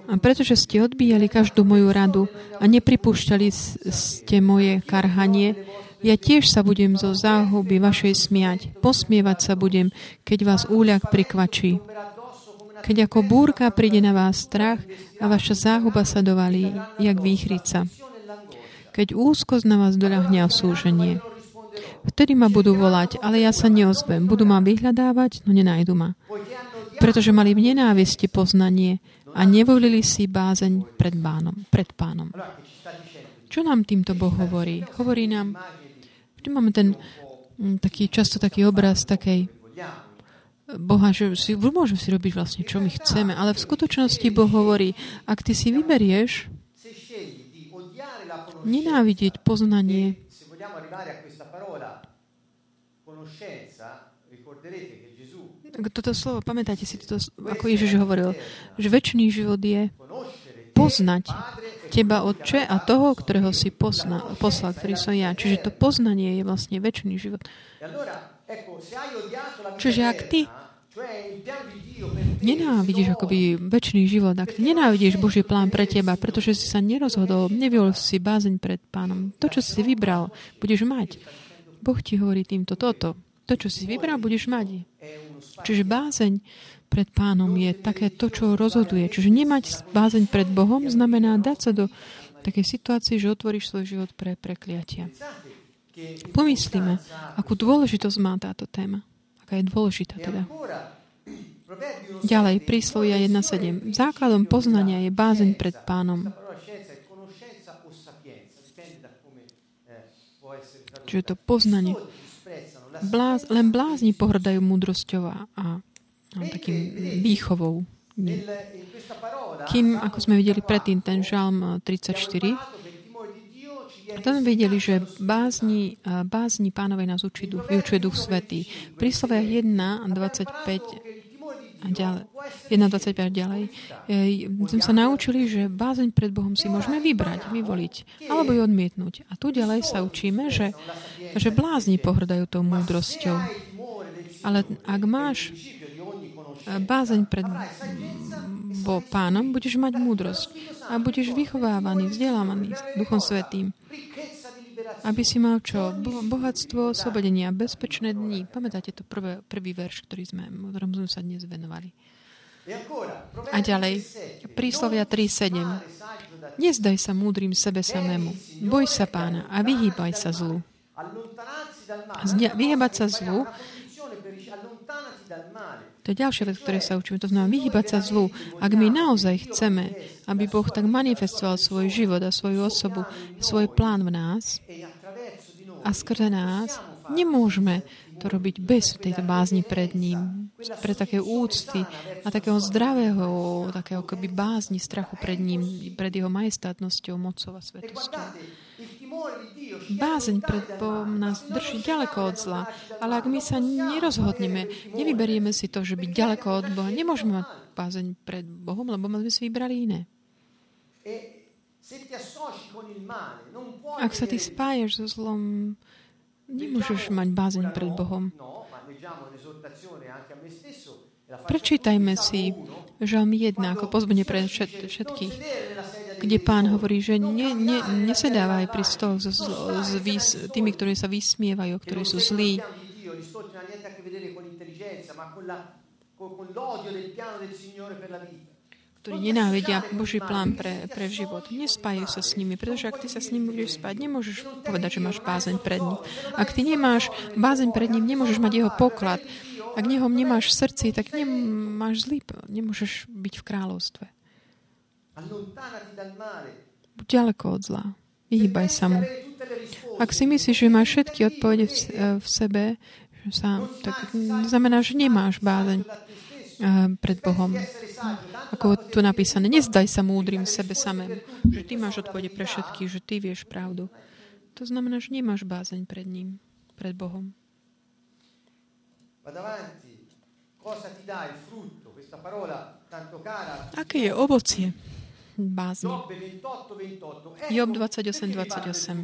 A pretože ste odbíjali každú moju radu a nepripúšťali ste moje karhanie, ja tiež sa budem zo záhuby vašej smiať. Posmievať sa budem, keď vás úľak prikvačí. Keď ako búrka príde na vás strach a vaša záhuba sa dovalí, jak výchrica. Keď úzkosť na vás doľahne a súženie. Vtedy ma budú volať, ale ja sa neozvem. Budú ma vyhľadávať, no nenajdu ma. Pretože mali v nenávisti poznanie a nevolili si bázeň pred pánom. Pred pánom. Čo nám týmto Boh hovorí? Hovorí nám, že máme ten taký, často taký obraz takej Boha, že si, môžem si robiť vlastne, čo my chceme, ale v skutočnosti Boh hovorí, ak ty si vyberieš nenávidieť poznanie. Toto slovo, pamätáte si, toto, ako Ježiš hovoril, že večný život je poznať teba, Otče, a toho, ktorého si posna, poslal, ktorý som ja. Čiže to poznanie je vlastne večný život. Čiže ak ty nenávidíš akoby večný život, ak nenávidíš Boží plán pre teba, pretože si sa nerozhodol, nevyvolil si bázeň pred Pánom. To, čo si vybral, budeš mať. Boh ti hovorí týmto toto. To, čo si vybral, budeš mať. Čiže bázeň pred Pánom je také to, čo rozhoduje. Čiže nemať bázeň pred Bohom znamená dať sa do takej situácii, že otvoríš svoj život pre prekliatia. Pomyslíme, akú dôležitosť má táto téma. Aká je dôležitá teda. Ďalej, príslovia jeden sedem. Základom poznania je bázeň pred Pánom. Čiže to poznanie. Bláz, len blázni pohrdajú múdrosťou a, a takým výchovou. Kým, ako sme videli predtým, ten Žalm tridsaťštyri, a tam videli, že bázni, bázni Pánovej nás učí duch, vyučuje Duch Svätý. Príslovia jeden dvadsaťpäť a ďalej. jeden dvadsaťpäť a ďalej. E, sme sa naučili, že bázeň pred Bohom si môžeme vybrať, vyvoliť, alebo ju odmietnúť. A tu ďalej sa učíme, že, že blázni pohrdajú tou múdrosťou. Ale ak máš bázeň pred bo Pánom, budeš mať múdrosť a budeš vychovávaný, vzdelávaný Duchom Svätým, aby si mal čo? Bohatstvo, oslobodenie a bezpečné dni. Pamätáte to prvé, prvý verš, ktorý sme, ktorom sme sa dnes venovali. A ďalej, príslovia tri sedem. Nezdaj sa múdrym sebe samému. Boj sa Pána a vyhýbaj sa zlu. Zdia, vyhýbať sa zlu, to je ďalšia vec, ktorej sa učíme. To znamená vyhýbať sa zlu. Ak my naozaj chceme, aby Boh tak manifestoval svoj život a svoju osobu, svoj plán v nás a skrze nás, nemôžeme to robiť bez tejto bázni pred ním. Pre také úcty a takého zdravého, takého akoby bázni, strachu pred ním, pred jeho majestátnosťou, mocou a svätosťou. Bázeň pred Bohom nás drží ďaleko od zla, ale ak my sa nerozhodneme, nevyberieme si to, že byť ďaleko od Boha, nemôžeme mať bázeň pred Bohom, lebo sme si vybrali iné. Ak sa ty spájaš so zlom, nemôžeš mať bázeň pred Bohom. Prečítajme si Žalm jeden ako pozbudenie pre všet, všetkých, kde Pán hovorí, že ne, ne, nesedávaj pri stoloch s, s výs, tými, ktorí sa vysmievajú, ktorí sú zlí. Ktorí nenávidia Boží plán pre, pre život. Nespájajú sa s nimi, pretože ak ty sa s nimi budeš spáť, nemôžeš povedať, že máš bázeň pred ním. Ak ty nemáš bázeň pred ním, nemôžeš mať jeho poklad. Ak neho nemáš v srdci, tak nemáš zlý, nemôžeš byť v kráľovstve. Buď ďaleko od zla. Vyhýbaj sa mu. Ak si myslíš, že máš všetky odpovede v, v sebe, že sa, tak znamená, že nemáš bázeň pred Bohom. Ako tu napísané, nezdaj sa múdrym sebe samému, že ty máš odpovede pre všetky, že ty vieš pravdu. To znamená, že nemáš bázeň pred ním, pred Bohom. Aké je ovocie bázne? Job dvadsaťosem dvadsaťosem.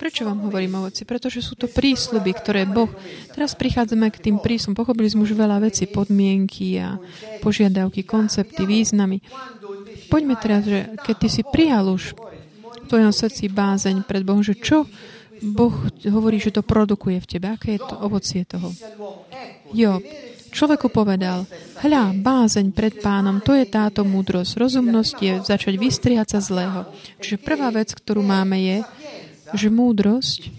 Prečo vám hovorím ovoci? Pretože sú to prísľuby, ktoré Boh... Teraz prichádzame k tým prísľubom. Pochopili sme už veľa vecí, podmienky a požiadavky, koncepty, významy. Poďme teraz, že keď ty si prijal už v tvojom srdci bázeň pred Bohom, že čo Boh hovorí, že to produkuje v tebe. Aké je to ovocie toho? Job človeku povedal, hľa, bázeň pred Pánom, to je táto múdrosť. Rozumnosť je začať vystriať sa zlého. Čiže prvá vec, ktorú máme, je, že múdrosť,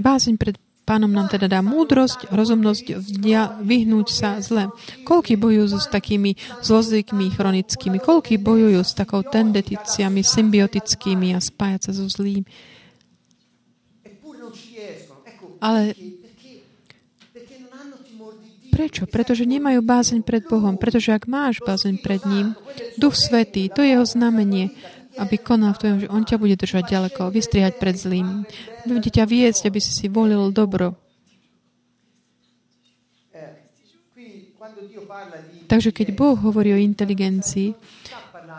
bázeň pred Pánom nám teda dá múdrosť, rozumnosť vzdia, vyhnúť sa zle. Koľký bojujú s takými zlozvykmi chronickými? Koľký bojujú s takou tendenciami symbiotickými a spájať sa so zlým? Ale prečo? Pretože nemajú bázeň pred Bohom. Pretože ak máš bázeň pred ním, Duch Svätý, to je jeho znamenie, aby konal v tom, že on ťa bude držať ďaleko, vystriehať pred zlým. Bude ťa viesť, aby si si volil dobro. Takže keď Boh hovorí o inteligencii,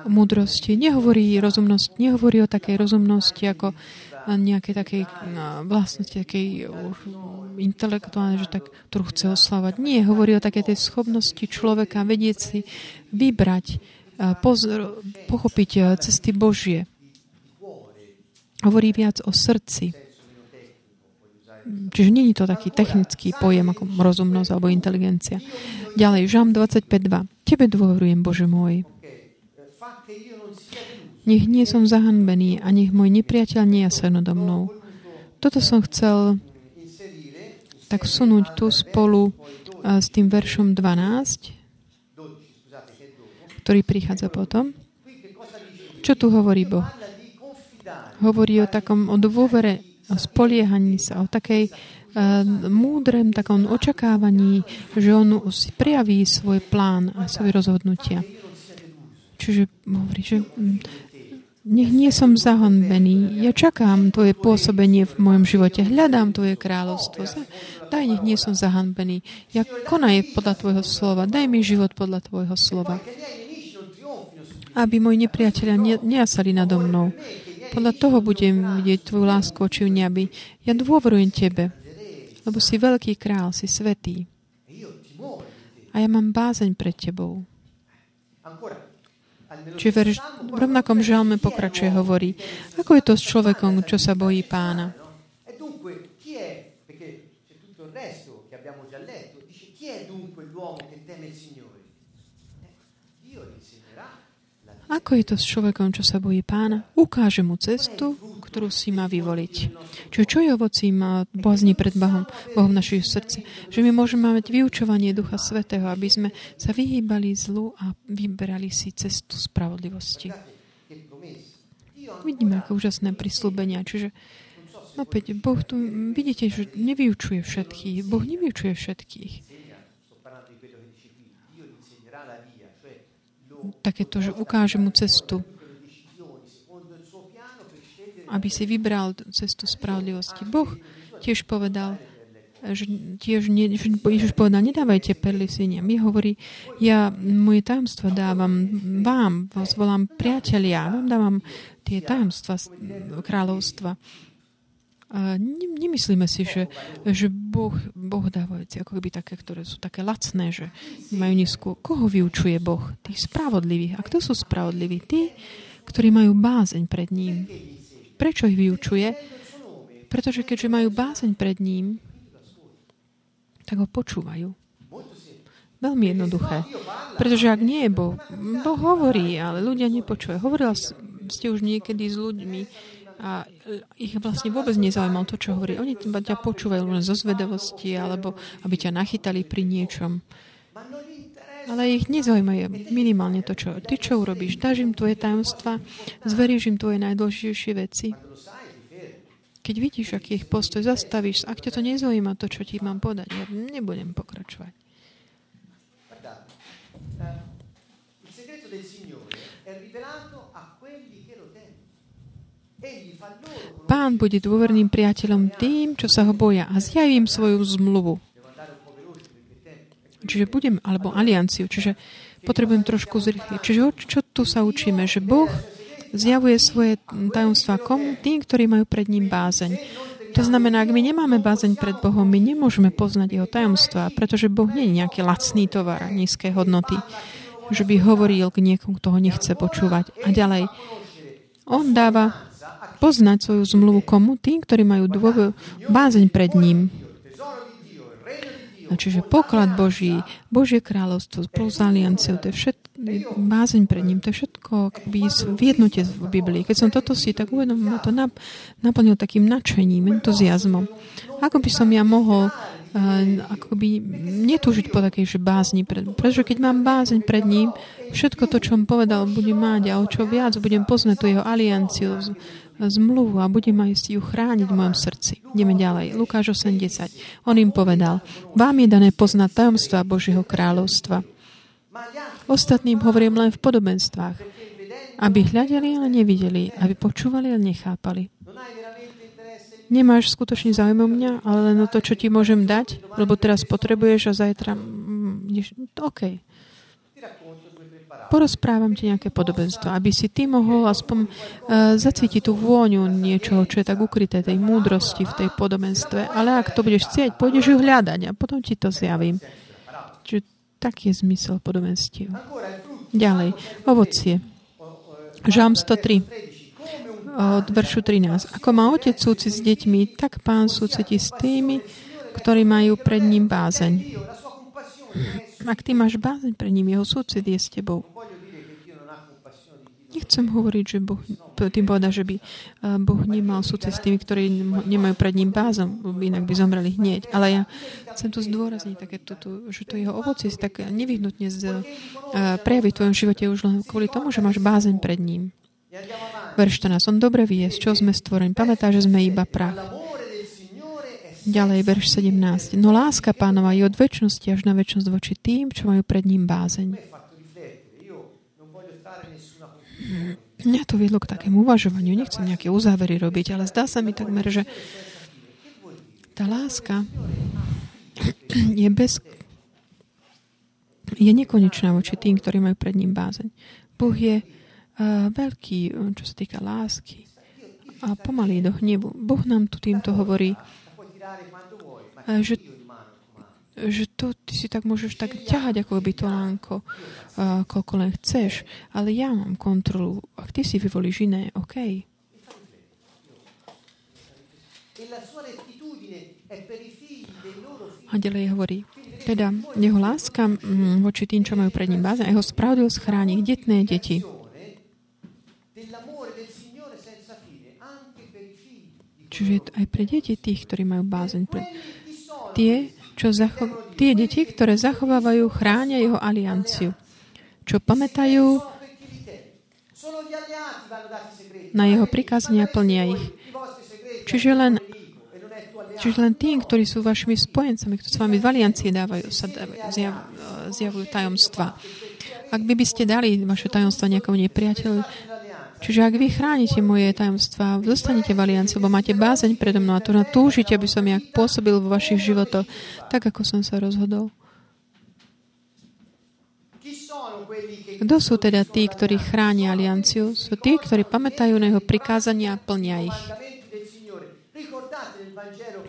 o múdrosti, nehovorí rozumnosť, nehovorí o takej rozumnosti ako nejakej takej vlastnosti, takej intelektuálnej, že tak, ktorú chce oslávať. Nie, hovorí o takej tej schopnosti človeka vedieť si vybrať, pozor, pochopiť cesty Božie. Hovorí viac o srdci. Čiže nie je to taký technický pojem ako rozumnosť alebo inteligencia. Ďalej, Žalm dvadsaťpäť dva. Tebe dôverujem, Bože môj. Nech nie som zahanbený a nech môj nepriateľ nejase nado mnou. Toto som chcel tak sunúť tu spolu s tým veršom dvanásť, ktorý prichádza potom. Čo tu hovorí Boh? Hovorí o takom o dôvere, o spoliehaní sa, o takej uh, múdrem, takom očakávaní, že on si prejaví svoj plán a svoje rozhodnutia. Čiže hovorí, že nech nie som zahanbený. Ja čakám tvoje pôsobenie v mojom živote. Hľadám tvoje kráľovstvo. Daj, nech nie som zahanbený. Ja konaj podľa tvojho slova. Daj mi život podľa tvojho slova. Aby moji nepriatelia nejasali nado mnou. Podľa toho budem vidieť tvoju lásku oči v nebi. Ja dôverujem tebe, lebo si veľký kráľ, si svätý. A ja mám bázeň pred tebou. Čiže verš, v rovnakom žalme pokračuje, hovorí, ako je to s človekom, čo sa bojí Pána. Ako je to s človekom, čo sa bojí Pána? Ukáže mu cestu, ktorú si má vyvoliť. Čiže čo je ovocím bázni pred Bohom, Bohom našich srdce? Že my môžeme mať vyučovanie Ducha Svätého, aby sme sa vyhýbali zlu a vyberali si cestu spravodlivosti. Vidíme, ako úžasné prisľúbenia. Čiže opäť, Boh tu, vidíte, že nevyučuje všetkých. Boh nevyučuje všetkých. Takéto, že ukáže mu cestu, aby si vybral cestu spravodlivosti. Boh tiež povedal, že tiež ne, že Ježiš povedal, nedávajte perly sviniam. Mi hovorí, ja moje tajomstva dávam vám, vás volám priatelia, vám dávam tie tajomstva kráľovstva. A nemyslíme si, že, že Boh, boh dáva veci, ako keby také, ktoré sú také lacné, že majú nízku. Koho vyučuje Boh? Tých spravodlivých. A kto sú spravodliví? Tí, ktorí majú bázeň pred ním. Prečo ich vyučuje? Pretože keďže majú bázeň pred ním, tak ho počúvajú. Veľmi jednoduché. Pretože ak nie je Boh, Boh hovorí, ale ľudia nepočujú. Hovorila ste už niekedy s ľuďmi, a ich vlastne vôbec nezaujímalo to, čo hovorí. Oni ťa počúvajú len zo zvedavosti, alebo aby ťa nachytali pri niečom. Ale ich nezaujímajú minimálne to, čo... Ty čo urobíš? Dáš im tvoje tajomstva? Zveríš im tvoje najdôležitejšie veci? Keď vidíš, aký ich postoj, zastavíš sa. Ak ťa to nezaujíma, to, čo ti mám podať, ja nebudem pokračovať. Pán bude dôverným priateľom tým, čo sa ho boja, a zjavím svoju zmluvu. Čiže budem, alebo alianciu, čiže potrebujem trošku zrýchliť. Čiže čo tu sa učíme? Že Boh zjavuje svoje tajomstvá komu? Tým, ktorí majú pred ním bázeň. To znamená, ak my nemáme bázeň pred Bohom, my nemôžeme poznať jeho tajomstvá, pretože Boh nie je nejaký lacný tovar, nízkej hodnoty, že by hovoril k niekomu, kto ho nechce počúvať. A ďalej, on dáva poznať svoju zmluvu komu? Tým, ktorí majú dôver, bázeň pred ním. A čiže poklad Boží, Božie kráľovstvo, spolu s alianciou, to je všetko, bázeň pred ním, to je všetko akoby v jednote v Biblii. Keď som toto si tak uvedomil, ma to naplnil takým nadšením, entuziasmom. Ako by som ja mohol akoby netúžiť po takej, že bázni pred, pretože keď mám bázeň pred ním, všetko to, čo on povedal, budem mať a o čo viac budem poznať tú jeho alianciu, zmluvu a budem aj ju chrániť v mojom srdci. Ideme ďalej. Lukáš osem desať. On im povedal, vám je dané poznať tajomstvá Božieho kráľovstva. Ostatným hovorím len v podobenstvách, aby hľadeli, ale nevideli, aby počúvali, ale nechápali. Nemáš skutočný záujem o mňa, ale len o to, čo ti môžem dať, lebo teraz potrebuješ a zajtra... OK. Porozprávam ti nejaké podobenstvo, aby si ty mohol aspoň uh, zacítiť tú vôňu niečoho, čo je tak ukryté, tej múdrosti v tej podobenstve. Ale ak to budeš chcieť, pôjdeš ju hľadať a potom ti to zjavím. Čiže taký je zmysel podobenstiev. Ďalej, ovocie. Žalm sto tri. Od veršu trinásť. Ako má otec súcit s deťmi, tak pán súcití s tými, ktorí majú pred ním bázeň. Ak ty máš bázeň pred ním, jeho súcit je s tebou. Nechcem hovoriť, že Boh, tým povedať, že by Boh nemal súcit s tými, ktorí nemajú pred ním bázeň, inak by zomreli hneď. Ale ja chcem tu zdôrazniť, také toto, že to jeho ovocie si tak nevyhnutne prejaví v tvojom živote už len kvôli tomu, že máš bázeň pred ním. Verš štrnásť. On dobre vie, z čoho sme stvorení. Pamätá, že sme iba prach. Ďalej, verš sedemnásť. No láska Pánova je od večnosti až na večnosť voči tým, čo majú pred ním bázeň. Mňa to viedlo k takému uvažovaniu. Nechcem nejaké uzávery robiť, ale zdá sa mi takmer, že tá láska je bez... je nekonečná voči tým, ktorí majú pred ním bázeň. Boh je veľký, čo sa týka lásky a pomaly do hnevu. Boh nám tu týmto hovorí, že, že to ty si tak môžeš tak ťahať, ako by to lánko, koľko len chceš, ale ja mám kontrolu. Ak ty si vyvolíš iné, OK. A ďalej hovorí, teda jeho láska voči tým, čo majú pred ním bázeň, jeho spravodlivosť chráni detné deti. Čiže aj pre deti tých, ktorí majú bázeň. Pre... Tie, čo zacho... Tie deti, ktoré zachovávajú, chránia jeho alianciu. Čo pamätajú na jeho prikazania, plnia ich. Čiže len, čiže len tým, ktorí sú vašimi spojencami, ktorí s vami v aliancii dávajú, sa dávajú, zjav, zjavujú tajomstva. Ak by by ste dali vaše tajomstva nejakom nepriateľu, čiže ak vy chránite moje tajomstvá, zostanete v aliancii, lebo máte bázeň predo mnou a tu natúžite, aby som ja pôsobil vo vašich životoch, tak ako som sa rozhodol. Kto sú teda tí, ktorí chránia alianciu? Sú tí, ktorí pamätajú na jeho prikázania a plnia ich.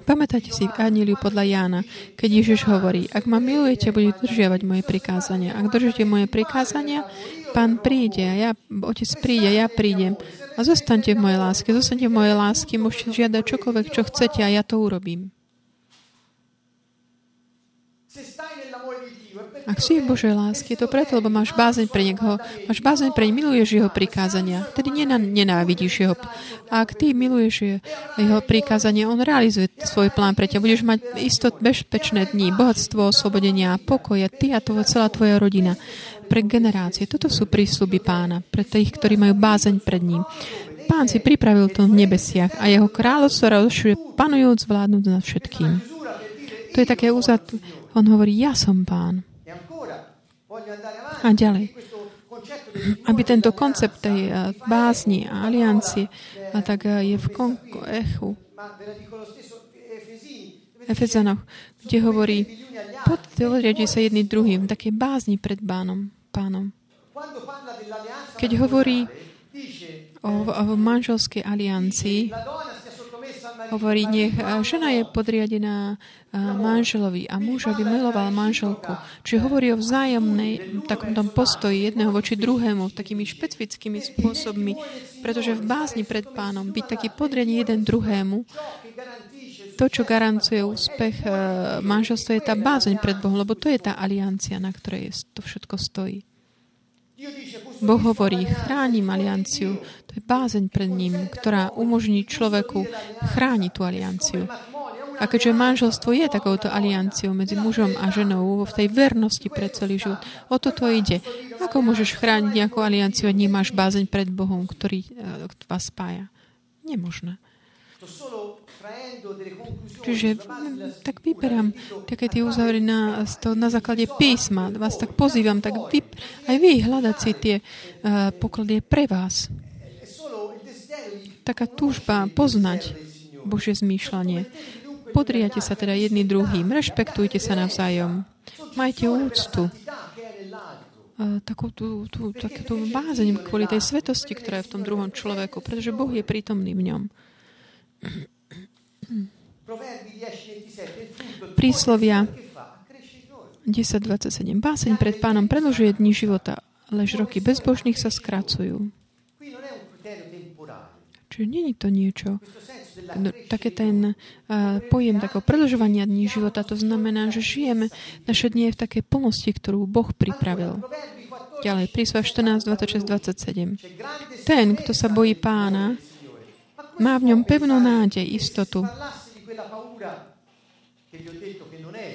Pamätajte si v Evanjeliu podľa Jána, keď Ježiš hovorí, ak ma milujete, budete držiavať moje prikázania. Ak držíte moje prikázania, Pán príde a ja, Otec príde a ja prídem. A zostaňte v mojej láske, zostaňte v mojej láske, môžete žiadať čokoľvek, čo chcete a ja to urobím. Ak si v Božej láske, to preto, lebo máš bázeň pre neho, máš bázeň pre neho, miluješ jeho prikázania, vtedy nenávidíš jeho. A ak ty miluješ jeho prikázania, on realizuje svoj plán pre ťa. Budeš mať istot bezpečné dni, bohatstvo, oslobodenia a pokoja, ty a tvoja, celá tvoja rodina. Pre generácie. Toto sú prísľuby Pána, pre tých, ktorí majú bázeň pred ním. Pán si pripravil to v nebesiach a jeho kráľovstvo rozširuje, panujúc, vládnuť nad všetkým. To je také uzat... On hovorí, ja som Pán. A ďalej. Aby tento koncept tej bázni a aliancie a tak je v echu. Efezanoch, kde hovorí, podriadite sa jedni druhým, také bázni pred pánom. pánom. Keď hovorí o, o manželskej aliancii, hovorí, nech žena je podriadená manželovi a muž, aby miloval manželku. Čiže hovorí o vzájomnej takomto postoji jedného voči druhému, takými špecifickými spôsobmi, pretože v bázni pred pánom byť taký podriadený jeden druhému, to, čo garancuje úspech manželstva, je tá bázeň pred Bohom, lebo to je tá aliancia, na ktorej to všetko stojí. Boh hovorí, chránim alianciu. To je bázeň pred ním, ktorá umožní človeku chrániť tú alianciu. A keďže manželstvo je takouto alianciou medzi mužom a ženou v tej vernosti pre celý život, o toto ide. Ako môžeš chrániť nejakú alianciu, ak nemáš bázeň pred Bohom, ktorý vás spája? Nemožné. Čiže tak vyberám také tie uzavry na, na základe písma. Vás tak pozývam, tak vy, aj vy hľadať si tie uh, poklady pre vás. Taká túžba poznať Božie zmýšľanie. Podriate sa teda jedni druhým, rešpektujte sa navzájom, majte úctu. Takú tú, tú, takú tú bázeň kvôli tej svetosti, ktorá je v tom druhom človeku, pretože Boh je prítomný v ňom. Príslovia desať dvadsaťsedem. Báseň pred pánom predlžuje dni života, lež roky bezbožných sa skracujú. Čiže nie je to niečo. No, také ten uh, pojem takého predlžovania dní života, to znamená, že žijeme naše dni v takej plnosti, ktorú Boh pripravil. Ďalej, príslovia štrnásť dvadsaťšesť dvadsaťsedem. Ten, kto sa bojí pána, má v ňom pevnú nádej, istotu.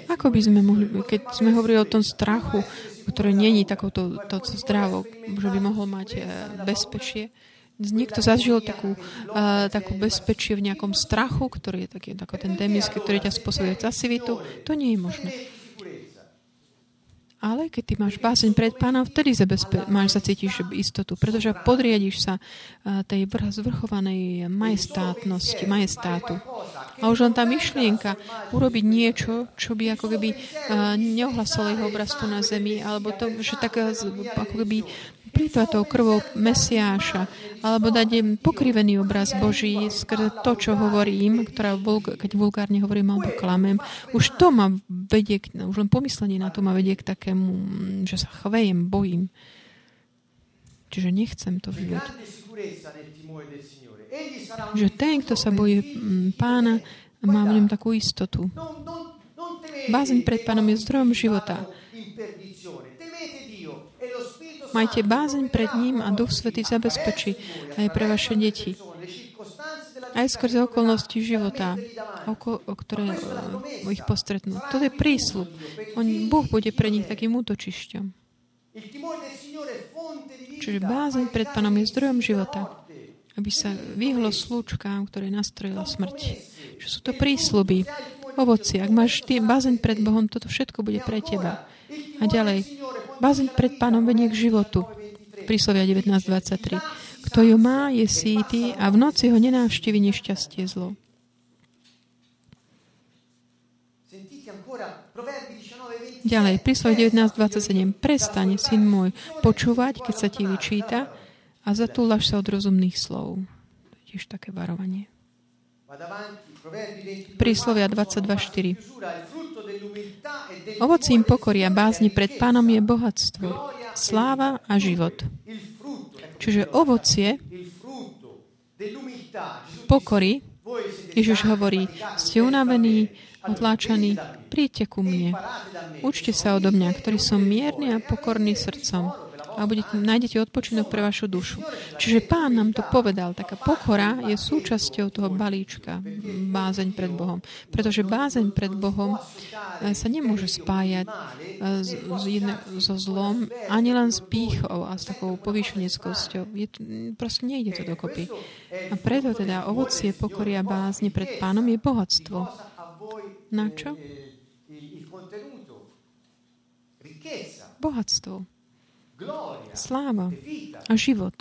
Ako by sme mohli, keď sme hovorili o tom strachu, ktoré nie je takouto to, to zdravo, že by mohlo mať bezpečie. Niekto zažil takú, takú bezpečie v nejakom strachu, ktorý je taký, taký ten démisky, ktorý ťa spôsobuje pasivitu. To nie je možné. Ale keď ty máš bázeň pred pánom, vtedy zabezpe- máš, zacítiš istotu, pretože podriadiš sa tej zvrchovanej majestátnosti, majestátu. A už len tá myšlienka urobiť niečo, čo by ako keby neohlasovalo jeho obraz tu na zemi, alebo to, že tak ako keby plýtvatou krvou Mesiáša, alebo dať im pokrivený obraz Boží skrze to, čo hovorím, ktorá vulg- keď vulgárne hovorím alebo klamem, už to ma vedie, už len pomyslenie na to ma vedie k takému, že sa chvejem, bojím. Čiže nechcem to vidieť. Že ten, kto sa bojí pána, má v ňom takú istotu. Bázeň pred pánom je zdrojom života. Majte bázeň pred ním a Duch Svätý zabezpečí aj pre vaše deti. Aj skrze okolnosti života, oko, o ktoré o ich postretnú. Toto je prísľub. Boh bude pre nich takým útočišťom. Čiže bázeň pred pánom je zdrojom života, aby sa vyhlo slúčkám, ktoré nastrojila smrť. Čo sú to prísľuby, ovoci. Ak máš ty bázeň pred Bohom, toto všetko bude pre teba. A ďalej, bázeň pred pánom vedie k životu. Príslovia devätnásť dvadsaťtri. Kto ju má, je sýty a v noci ho nenávštívi nešťastie zlo. Ďalej, príslovia devätnásť dvadsaťsedem. Prestaň, syn môj, počúvať, keď sa ti vyčíta a zatúľaš sa od rozumných slov. To je tiež také varovanie. Príslovia dvadsaťdva štyri. Ovocím pokoria bázni pred pánom je bohatstvo, sláva a život. Čiže ovocie pokory, Ježiš hovorí, ste unavení, otláčaní, príďte ku mne. Učte sa odo mňa, ktorý som mierny a pokorný srdcom a budete, nájdete odpočinok pre vašu dušu. Čiže Pán nám to povedal. Taká pokora je súčasťou toho balíčka bázeň pred Bohom. Pretože bázeň pred Bohom sa nemôže spájať so zlom ani len s pýchou a s takou povýšeneckosťou. Je, proste nejde to dokopy. A preto teda ovocie pokoria bázne pred Pánom je bohatstvo. Na čo? Bohatstvo. Sláva a život.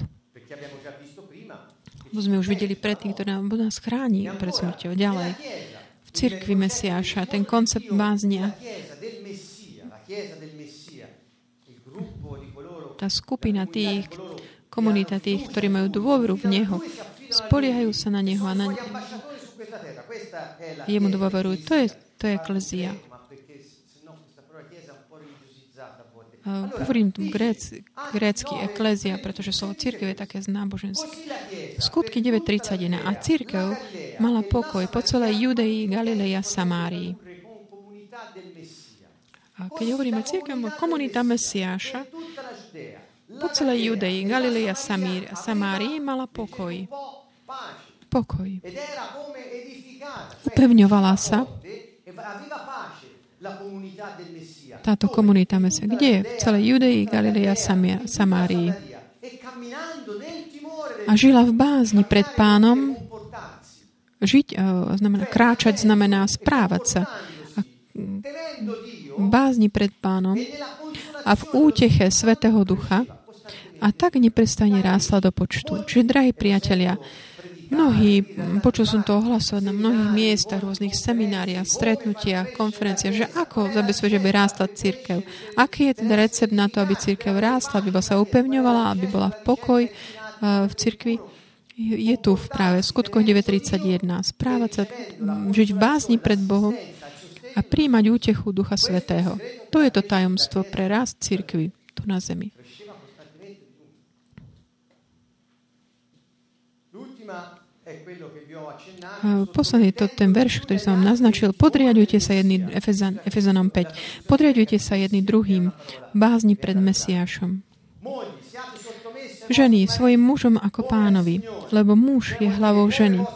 sme už videli predtým, ktorý nás chráni pred smrťou. Ďalej. V cirkvi Mesiáša, ten koncept báznia, tá skupina tých, komunita tých, ktorí majú dôveru v Neho, spoliehajú sa na Neho a na Neho. Jemu dôverujú. To je, to je eklezia. Hovorím tu grécky eklezia, pretože slovo cirkev je také náboženské. Skutky deväť tridsaťjeden. A cirkev mala pokoj po celej Judei, Galilei a Samárii. A keď hovoríme cirkev, komunita Mesiáša po celej Judei, Galilei a Samárii mala pokoj. Pokoj. Upevňovala sa táto komunita Mesia. Kde? V celej Judei, Galilei a Samárii. A žila v bázni pred Pánom. Žiť znamená kráčať, znamená správať sa. A v bázni pred Pánom a v úteche Svätého Ducha a tak neprestane rásla do počtu. Čiže, drahí priatelia, mnohí, počul som to ohlasovať na mnohých miestach, rôznych semináriách, stretnutiach, konferenciách, že ako zabezpečiť, aby rástla cirkev. Aký je teda recept na to, aby cirkev rástla, aby sa upevňovala, aby bola v pokoj v cirkvi? Je tu v práve v skutkoch deväť tridsaťjeden. Správať sa, žiť v bázni pred Bohom a príjmať útechu Ducha Svätého. To je to tajomstvo pre rast cirkvi tu na zemi. Posledný je to ten verš, ktorý som vám naznačil. Podriaďujte sa jedný, Efezan, Efezanom päť. Podriaďujte sa jedný druhým, bázni pred Mesiášom. Ženy, svojim mužom ako Pánovi, lebo muž je hlavou ženy.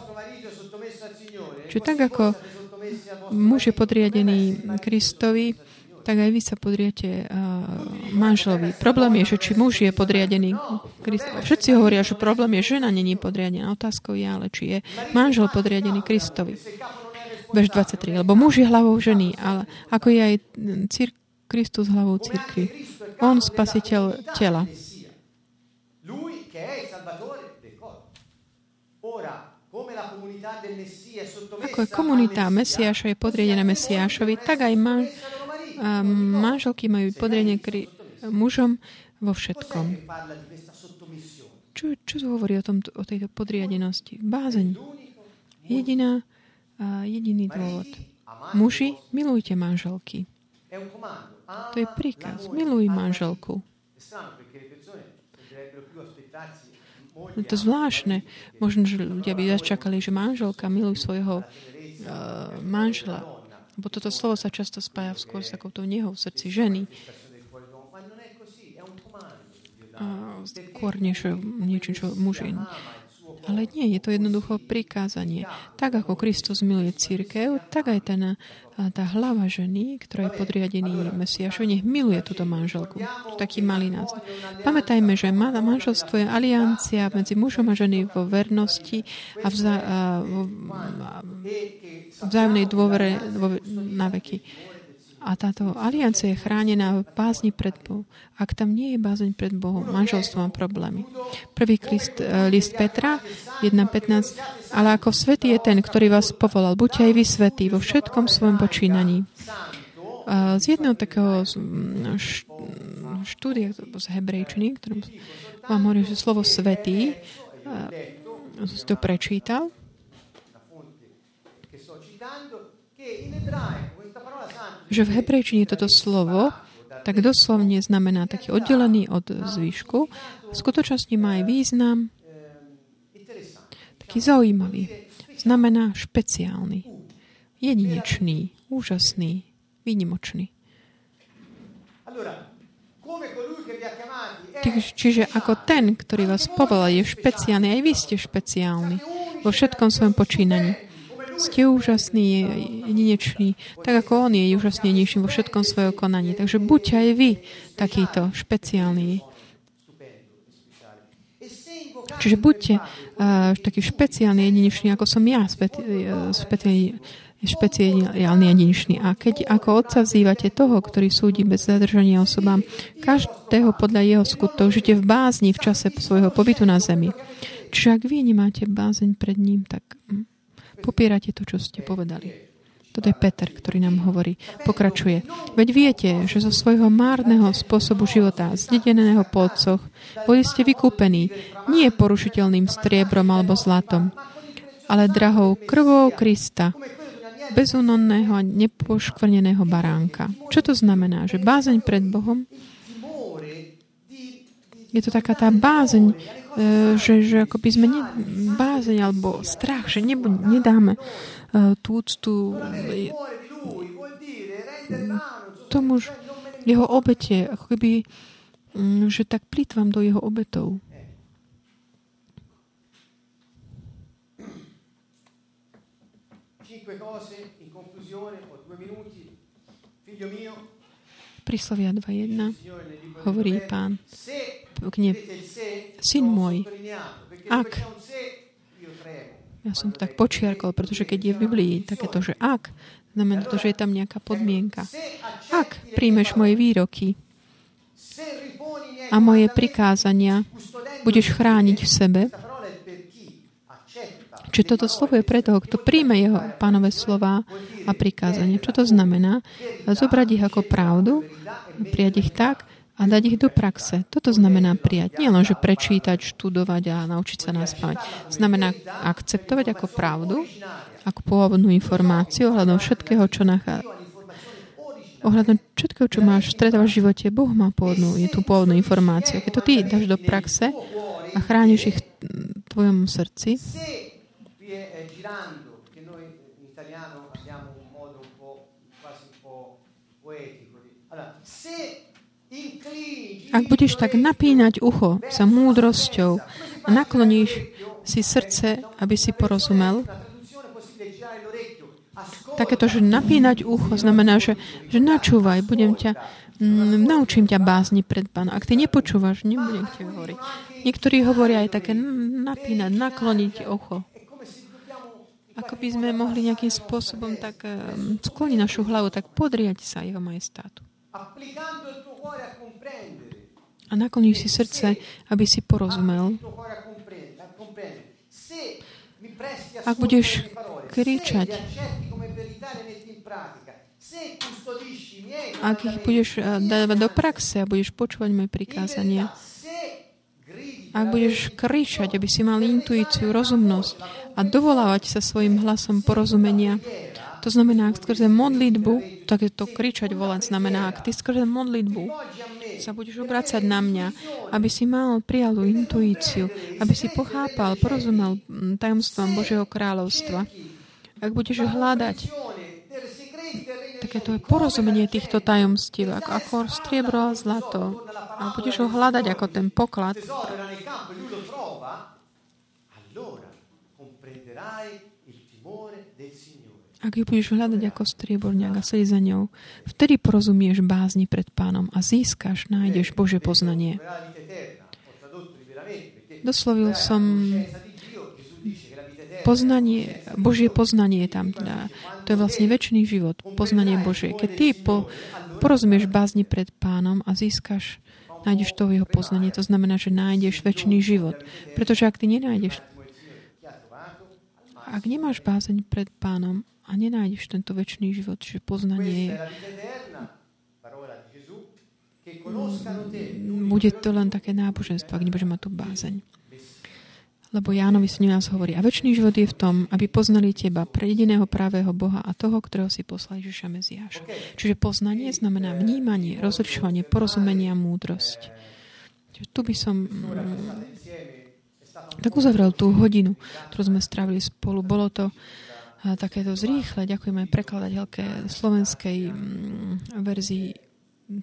Čiže tak, ako muž je podriadený Kristovi, tak aj vy sa podriate uh, manželovi. Problém je, že či muž je podriadený Kristovi. Všetci hovoria, že problém je, že žena není podriadená. Otázkou je, ale či je manžel podriadený Kristovi. Verš dvadsaťtri. Lebo muž je hlavou ženy, ale ako je aj cír- Kristus hlavou cirkvi. On spasiteľ tela. Ako je komunita Mesiáša je podriadená Mesiášovi, tak aj manžel a manželky majú podriadenie kri- mužom vo všetkom. Čo, čo hovorí o, tom, o tejto podriadenosti? Bázeň. Jediná, jediný dôvod. Muži, milujte manželky. To je príkaz. Miluj manželku. Je to zvláštne. Možno, že ľudia by začakali, že manželka miluj svojho uh, manžela. Bo toto slovo sa často spája skôr s takouto nehou v srdci ženy. A skôr niečo, niečo, čo muži. Ale nie, je to jednoducho prikázanie. Tak ako Kristus miluje cirkev, tak aj ten, tá hlava ženy, ktorá je podriadený Mesiášovi, nech miluje túto manželku. Taký malý náznak. Pamätajme, že manželstvo je aliancia medzi mužom a ženy vo vernosti a, vzá, a, vo, a vzájomnej dôvere vo, na veky. A táto aliancia je chránená v bázni pred Bohom. Ak tam nie je bázeň pred Bohom, manželstvo má problémy. Prvý list, list Petra, jedna pätnásť. Ale ako svätý je ten, ktorý vás povolal, buďte aj vy svätí vo všetkom svojom počínaní. Z jedného takého štúdia z hebrejčiny, ktorom vám hovorím, že slovo svätý, som to prečítal, že v hebrejčine toto slovo tak doslovne znamená taký oddelený od zvyšku. V skutočnosti má aj význam taký zaujímavý. Znamená špeciálny, jedinečný, úžasný, výnimočný. Čiže ako ten, ktorý vás povolal, je špeciálny, aj vy ste špeciálni vo všetkom svojom počínaní. Ste úžasný, jedinečný, tak ako on je úžasný, jedinečný vo všetkom svojom konaní. Takže buďte aj vy takýto špeciálny. Čiže buďte uh, taký špeciálny, jedinečný, ako som ja, špeciálny, špeciálny, jedinečný. A keď ako otca vzývate toho, ktorý súdi bez zadržania osobám, každého podľa jeho skutkov, žite v bázni v čase svojho pobytu na zemi. Čiže ak vy nemáte bázeň pred ním, tak popierate to, čo ste povedali. Toto je Peter, ktorý nám hovorí. Pokračuje. Veď viete, že zo svojho márneho spôsobu života, zdedeného po otcoch, boli ste vykúpení nie porušiteľným striebrom alebo zlatom, ale drahou krvou Krista, bezúnonného a nepoškvrneného baránka. Čo to znamená? Že bázeň pred Bohom, je to taká tá bázeň, že, že akoby sme ne, bázeň alebo strach, že ne, nedáme tú úctu tomu jeho obete, ako keby, že tak plýtvam do jeho obetov. Príslovia dva jedna hovorí Pán. Kne, syn môj, ak, ja som to tak počiarkol, pretože keď je v Biblii takéto, že ak, znamená to, že je tam nejaká podmienka. Ak príjmeš moje výroky a moje prikázania budeš chrániť v sebe, čiže toto slovo je pre toho, kto príjme jeho Pánové slova a prikázania. Čo to znamená? Zobrať ich ako pravdu, prijať ich tak, a dať ich do praxe. Toto znamená prijať. Nie len, že prečítať, študovať a naučiť sa nás pamäť. Znamená akceptovať ako pravdu, ako pôvodnú informáciu ohľadom všetkého, čo nachá... ohľadom všetkého, čo máš stretávaš v živote. Boh má pôvodnú, je tú pôvodnú informáciu. Keď to ty dáš do praxe a chrániš ich v tvojom srdci, ak budeš tak napínať ucho za múdrosťou a nakloníš si srdce, aby si porozumel, takéto, že napínať ucho znamená, že, že načúvaj, budem ťa, m, naučím ťa bázni pred Pánom. Ak ty nepočúvaš, nebudem k tebe hovoriť. Niektorí hovoria aj také napínať, nakloniť ucho. Ako by sme mohli nejakým spôsobom tak um, skloniť našu hlavu, tak podriať sa jeho majestátu. A nakloníš si srdce, aby si porozumel. Ak budeš kričať, ak ich budeš dávať do praxe a budeš počúvať moje prikázania, ak budeš kričať, aby si mal intuíciu, rozumnosť a dovolávať sa svojim hlasom porozumenia, to znamená, ak skrze modlitbu, tak je to kričať, volať, znamená, ak ty skrze modlitbu sa budeš obracať na mňa, aby si mal prijalu intuíciu, aby si pochápal, porozumel tajomstvom Božieho kráľovstva. Ak budeš hľadať, takéto je porozumenie týchto tajomstiev, ako, ako striebro a zlato, a budeš ho hľadať ako ten poklad, ak ju budeš hľadať ako strieborňák a sedí za ňou, vtedy porozumieš bázni pred Pánom a získaš, nájdeš Božie poznanie. Doslovil som poznanie, Božie poznanie je tam. Teda, to je vlastne večný život, poznanie Božie. Keď ty po, porozumieš bázni pred Pánom a získaš, nájdeš to jeho poznanie, to znamená, že nájdeš večný život. Pretože ak ty nenájdeš, ak nemáš bázeň pred Pánom, a nenájdeš tento večný život, že poznanie je... Bude to len také náboženstvo, ak nebudeš mať tú bázeň. Lebo Jánovi sedemnásť hovorí, a večný život je v tom, aby poznali teba, pre jediného pravého Boha a toho, ktorého si poslal Ježiša Meziáša. Čiže poznanie znamená vnímanie, rozlišovanie, porozumenie a múdrosť. Čiže tu by som... Tak uzavrel tú hodinu, ktorú sme strávili spolu. Bolo to... A takéto zrýchle, ďakujem aj prekladateľke slovenskej verzii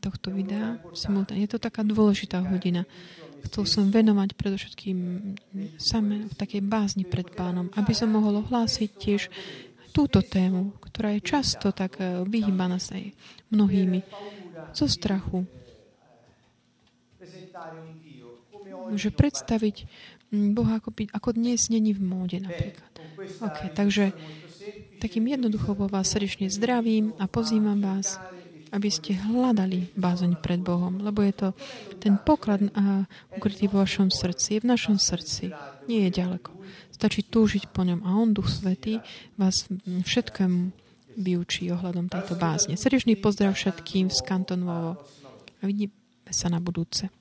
tohto videa. Simultán. Je to taká dôležitá hodina. Chcel som venovať predovšetkým same v takej bázni pred Pánom, aby som mohol ohlásiť tiež túto tému, ktorá je často tak vyhýbaná sa jej mnohými zo strachu. Že predstaviť Boha ako, ako dnes není v móde napríklad. OK, takže takým jednoducho vás srdečne zdravím a pozývam vás, aby ste hľadali bázeň pred Bohom, lebo je to ten poklad a ukrytý vo vašom srdci, je v našom srdci, nie je ďaleko. Stačí túžiť po ňom a on, Duch Svätý, vás všetkému vyučí ohľadom tejto bázne. Srdečný pozdrav všetkým z Kanto Nouveau a vidíme sa na budúce.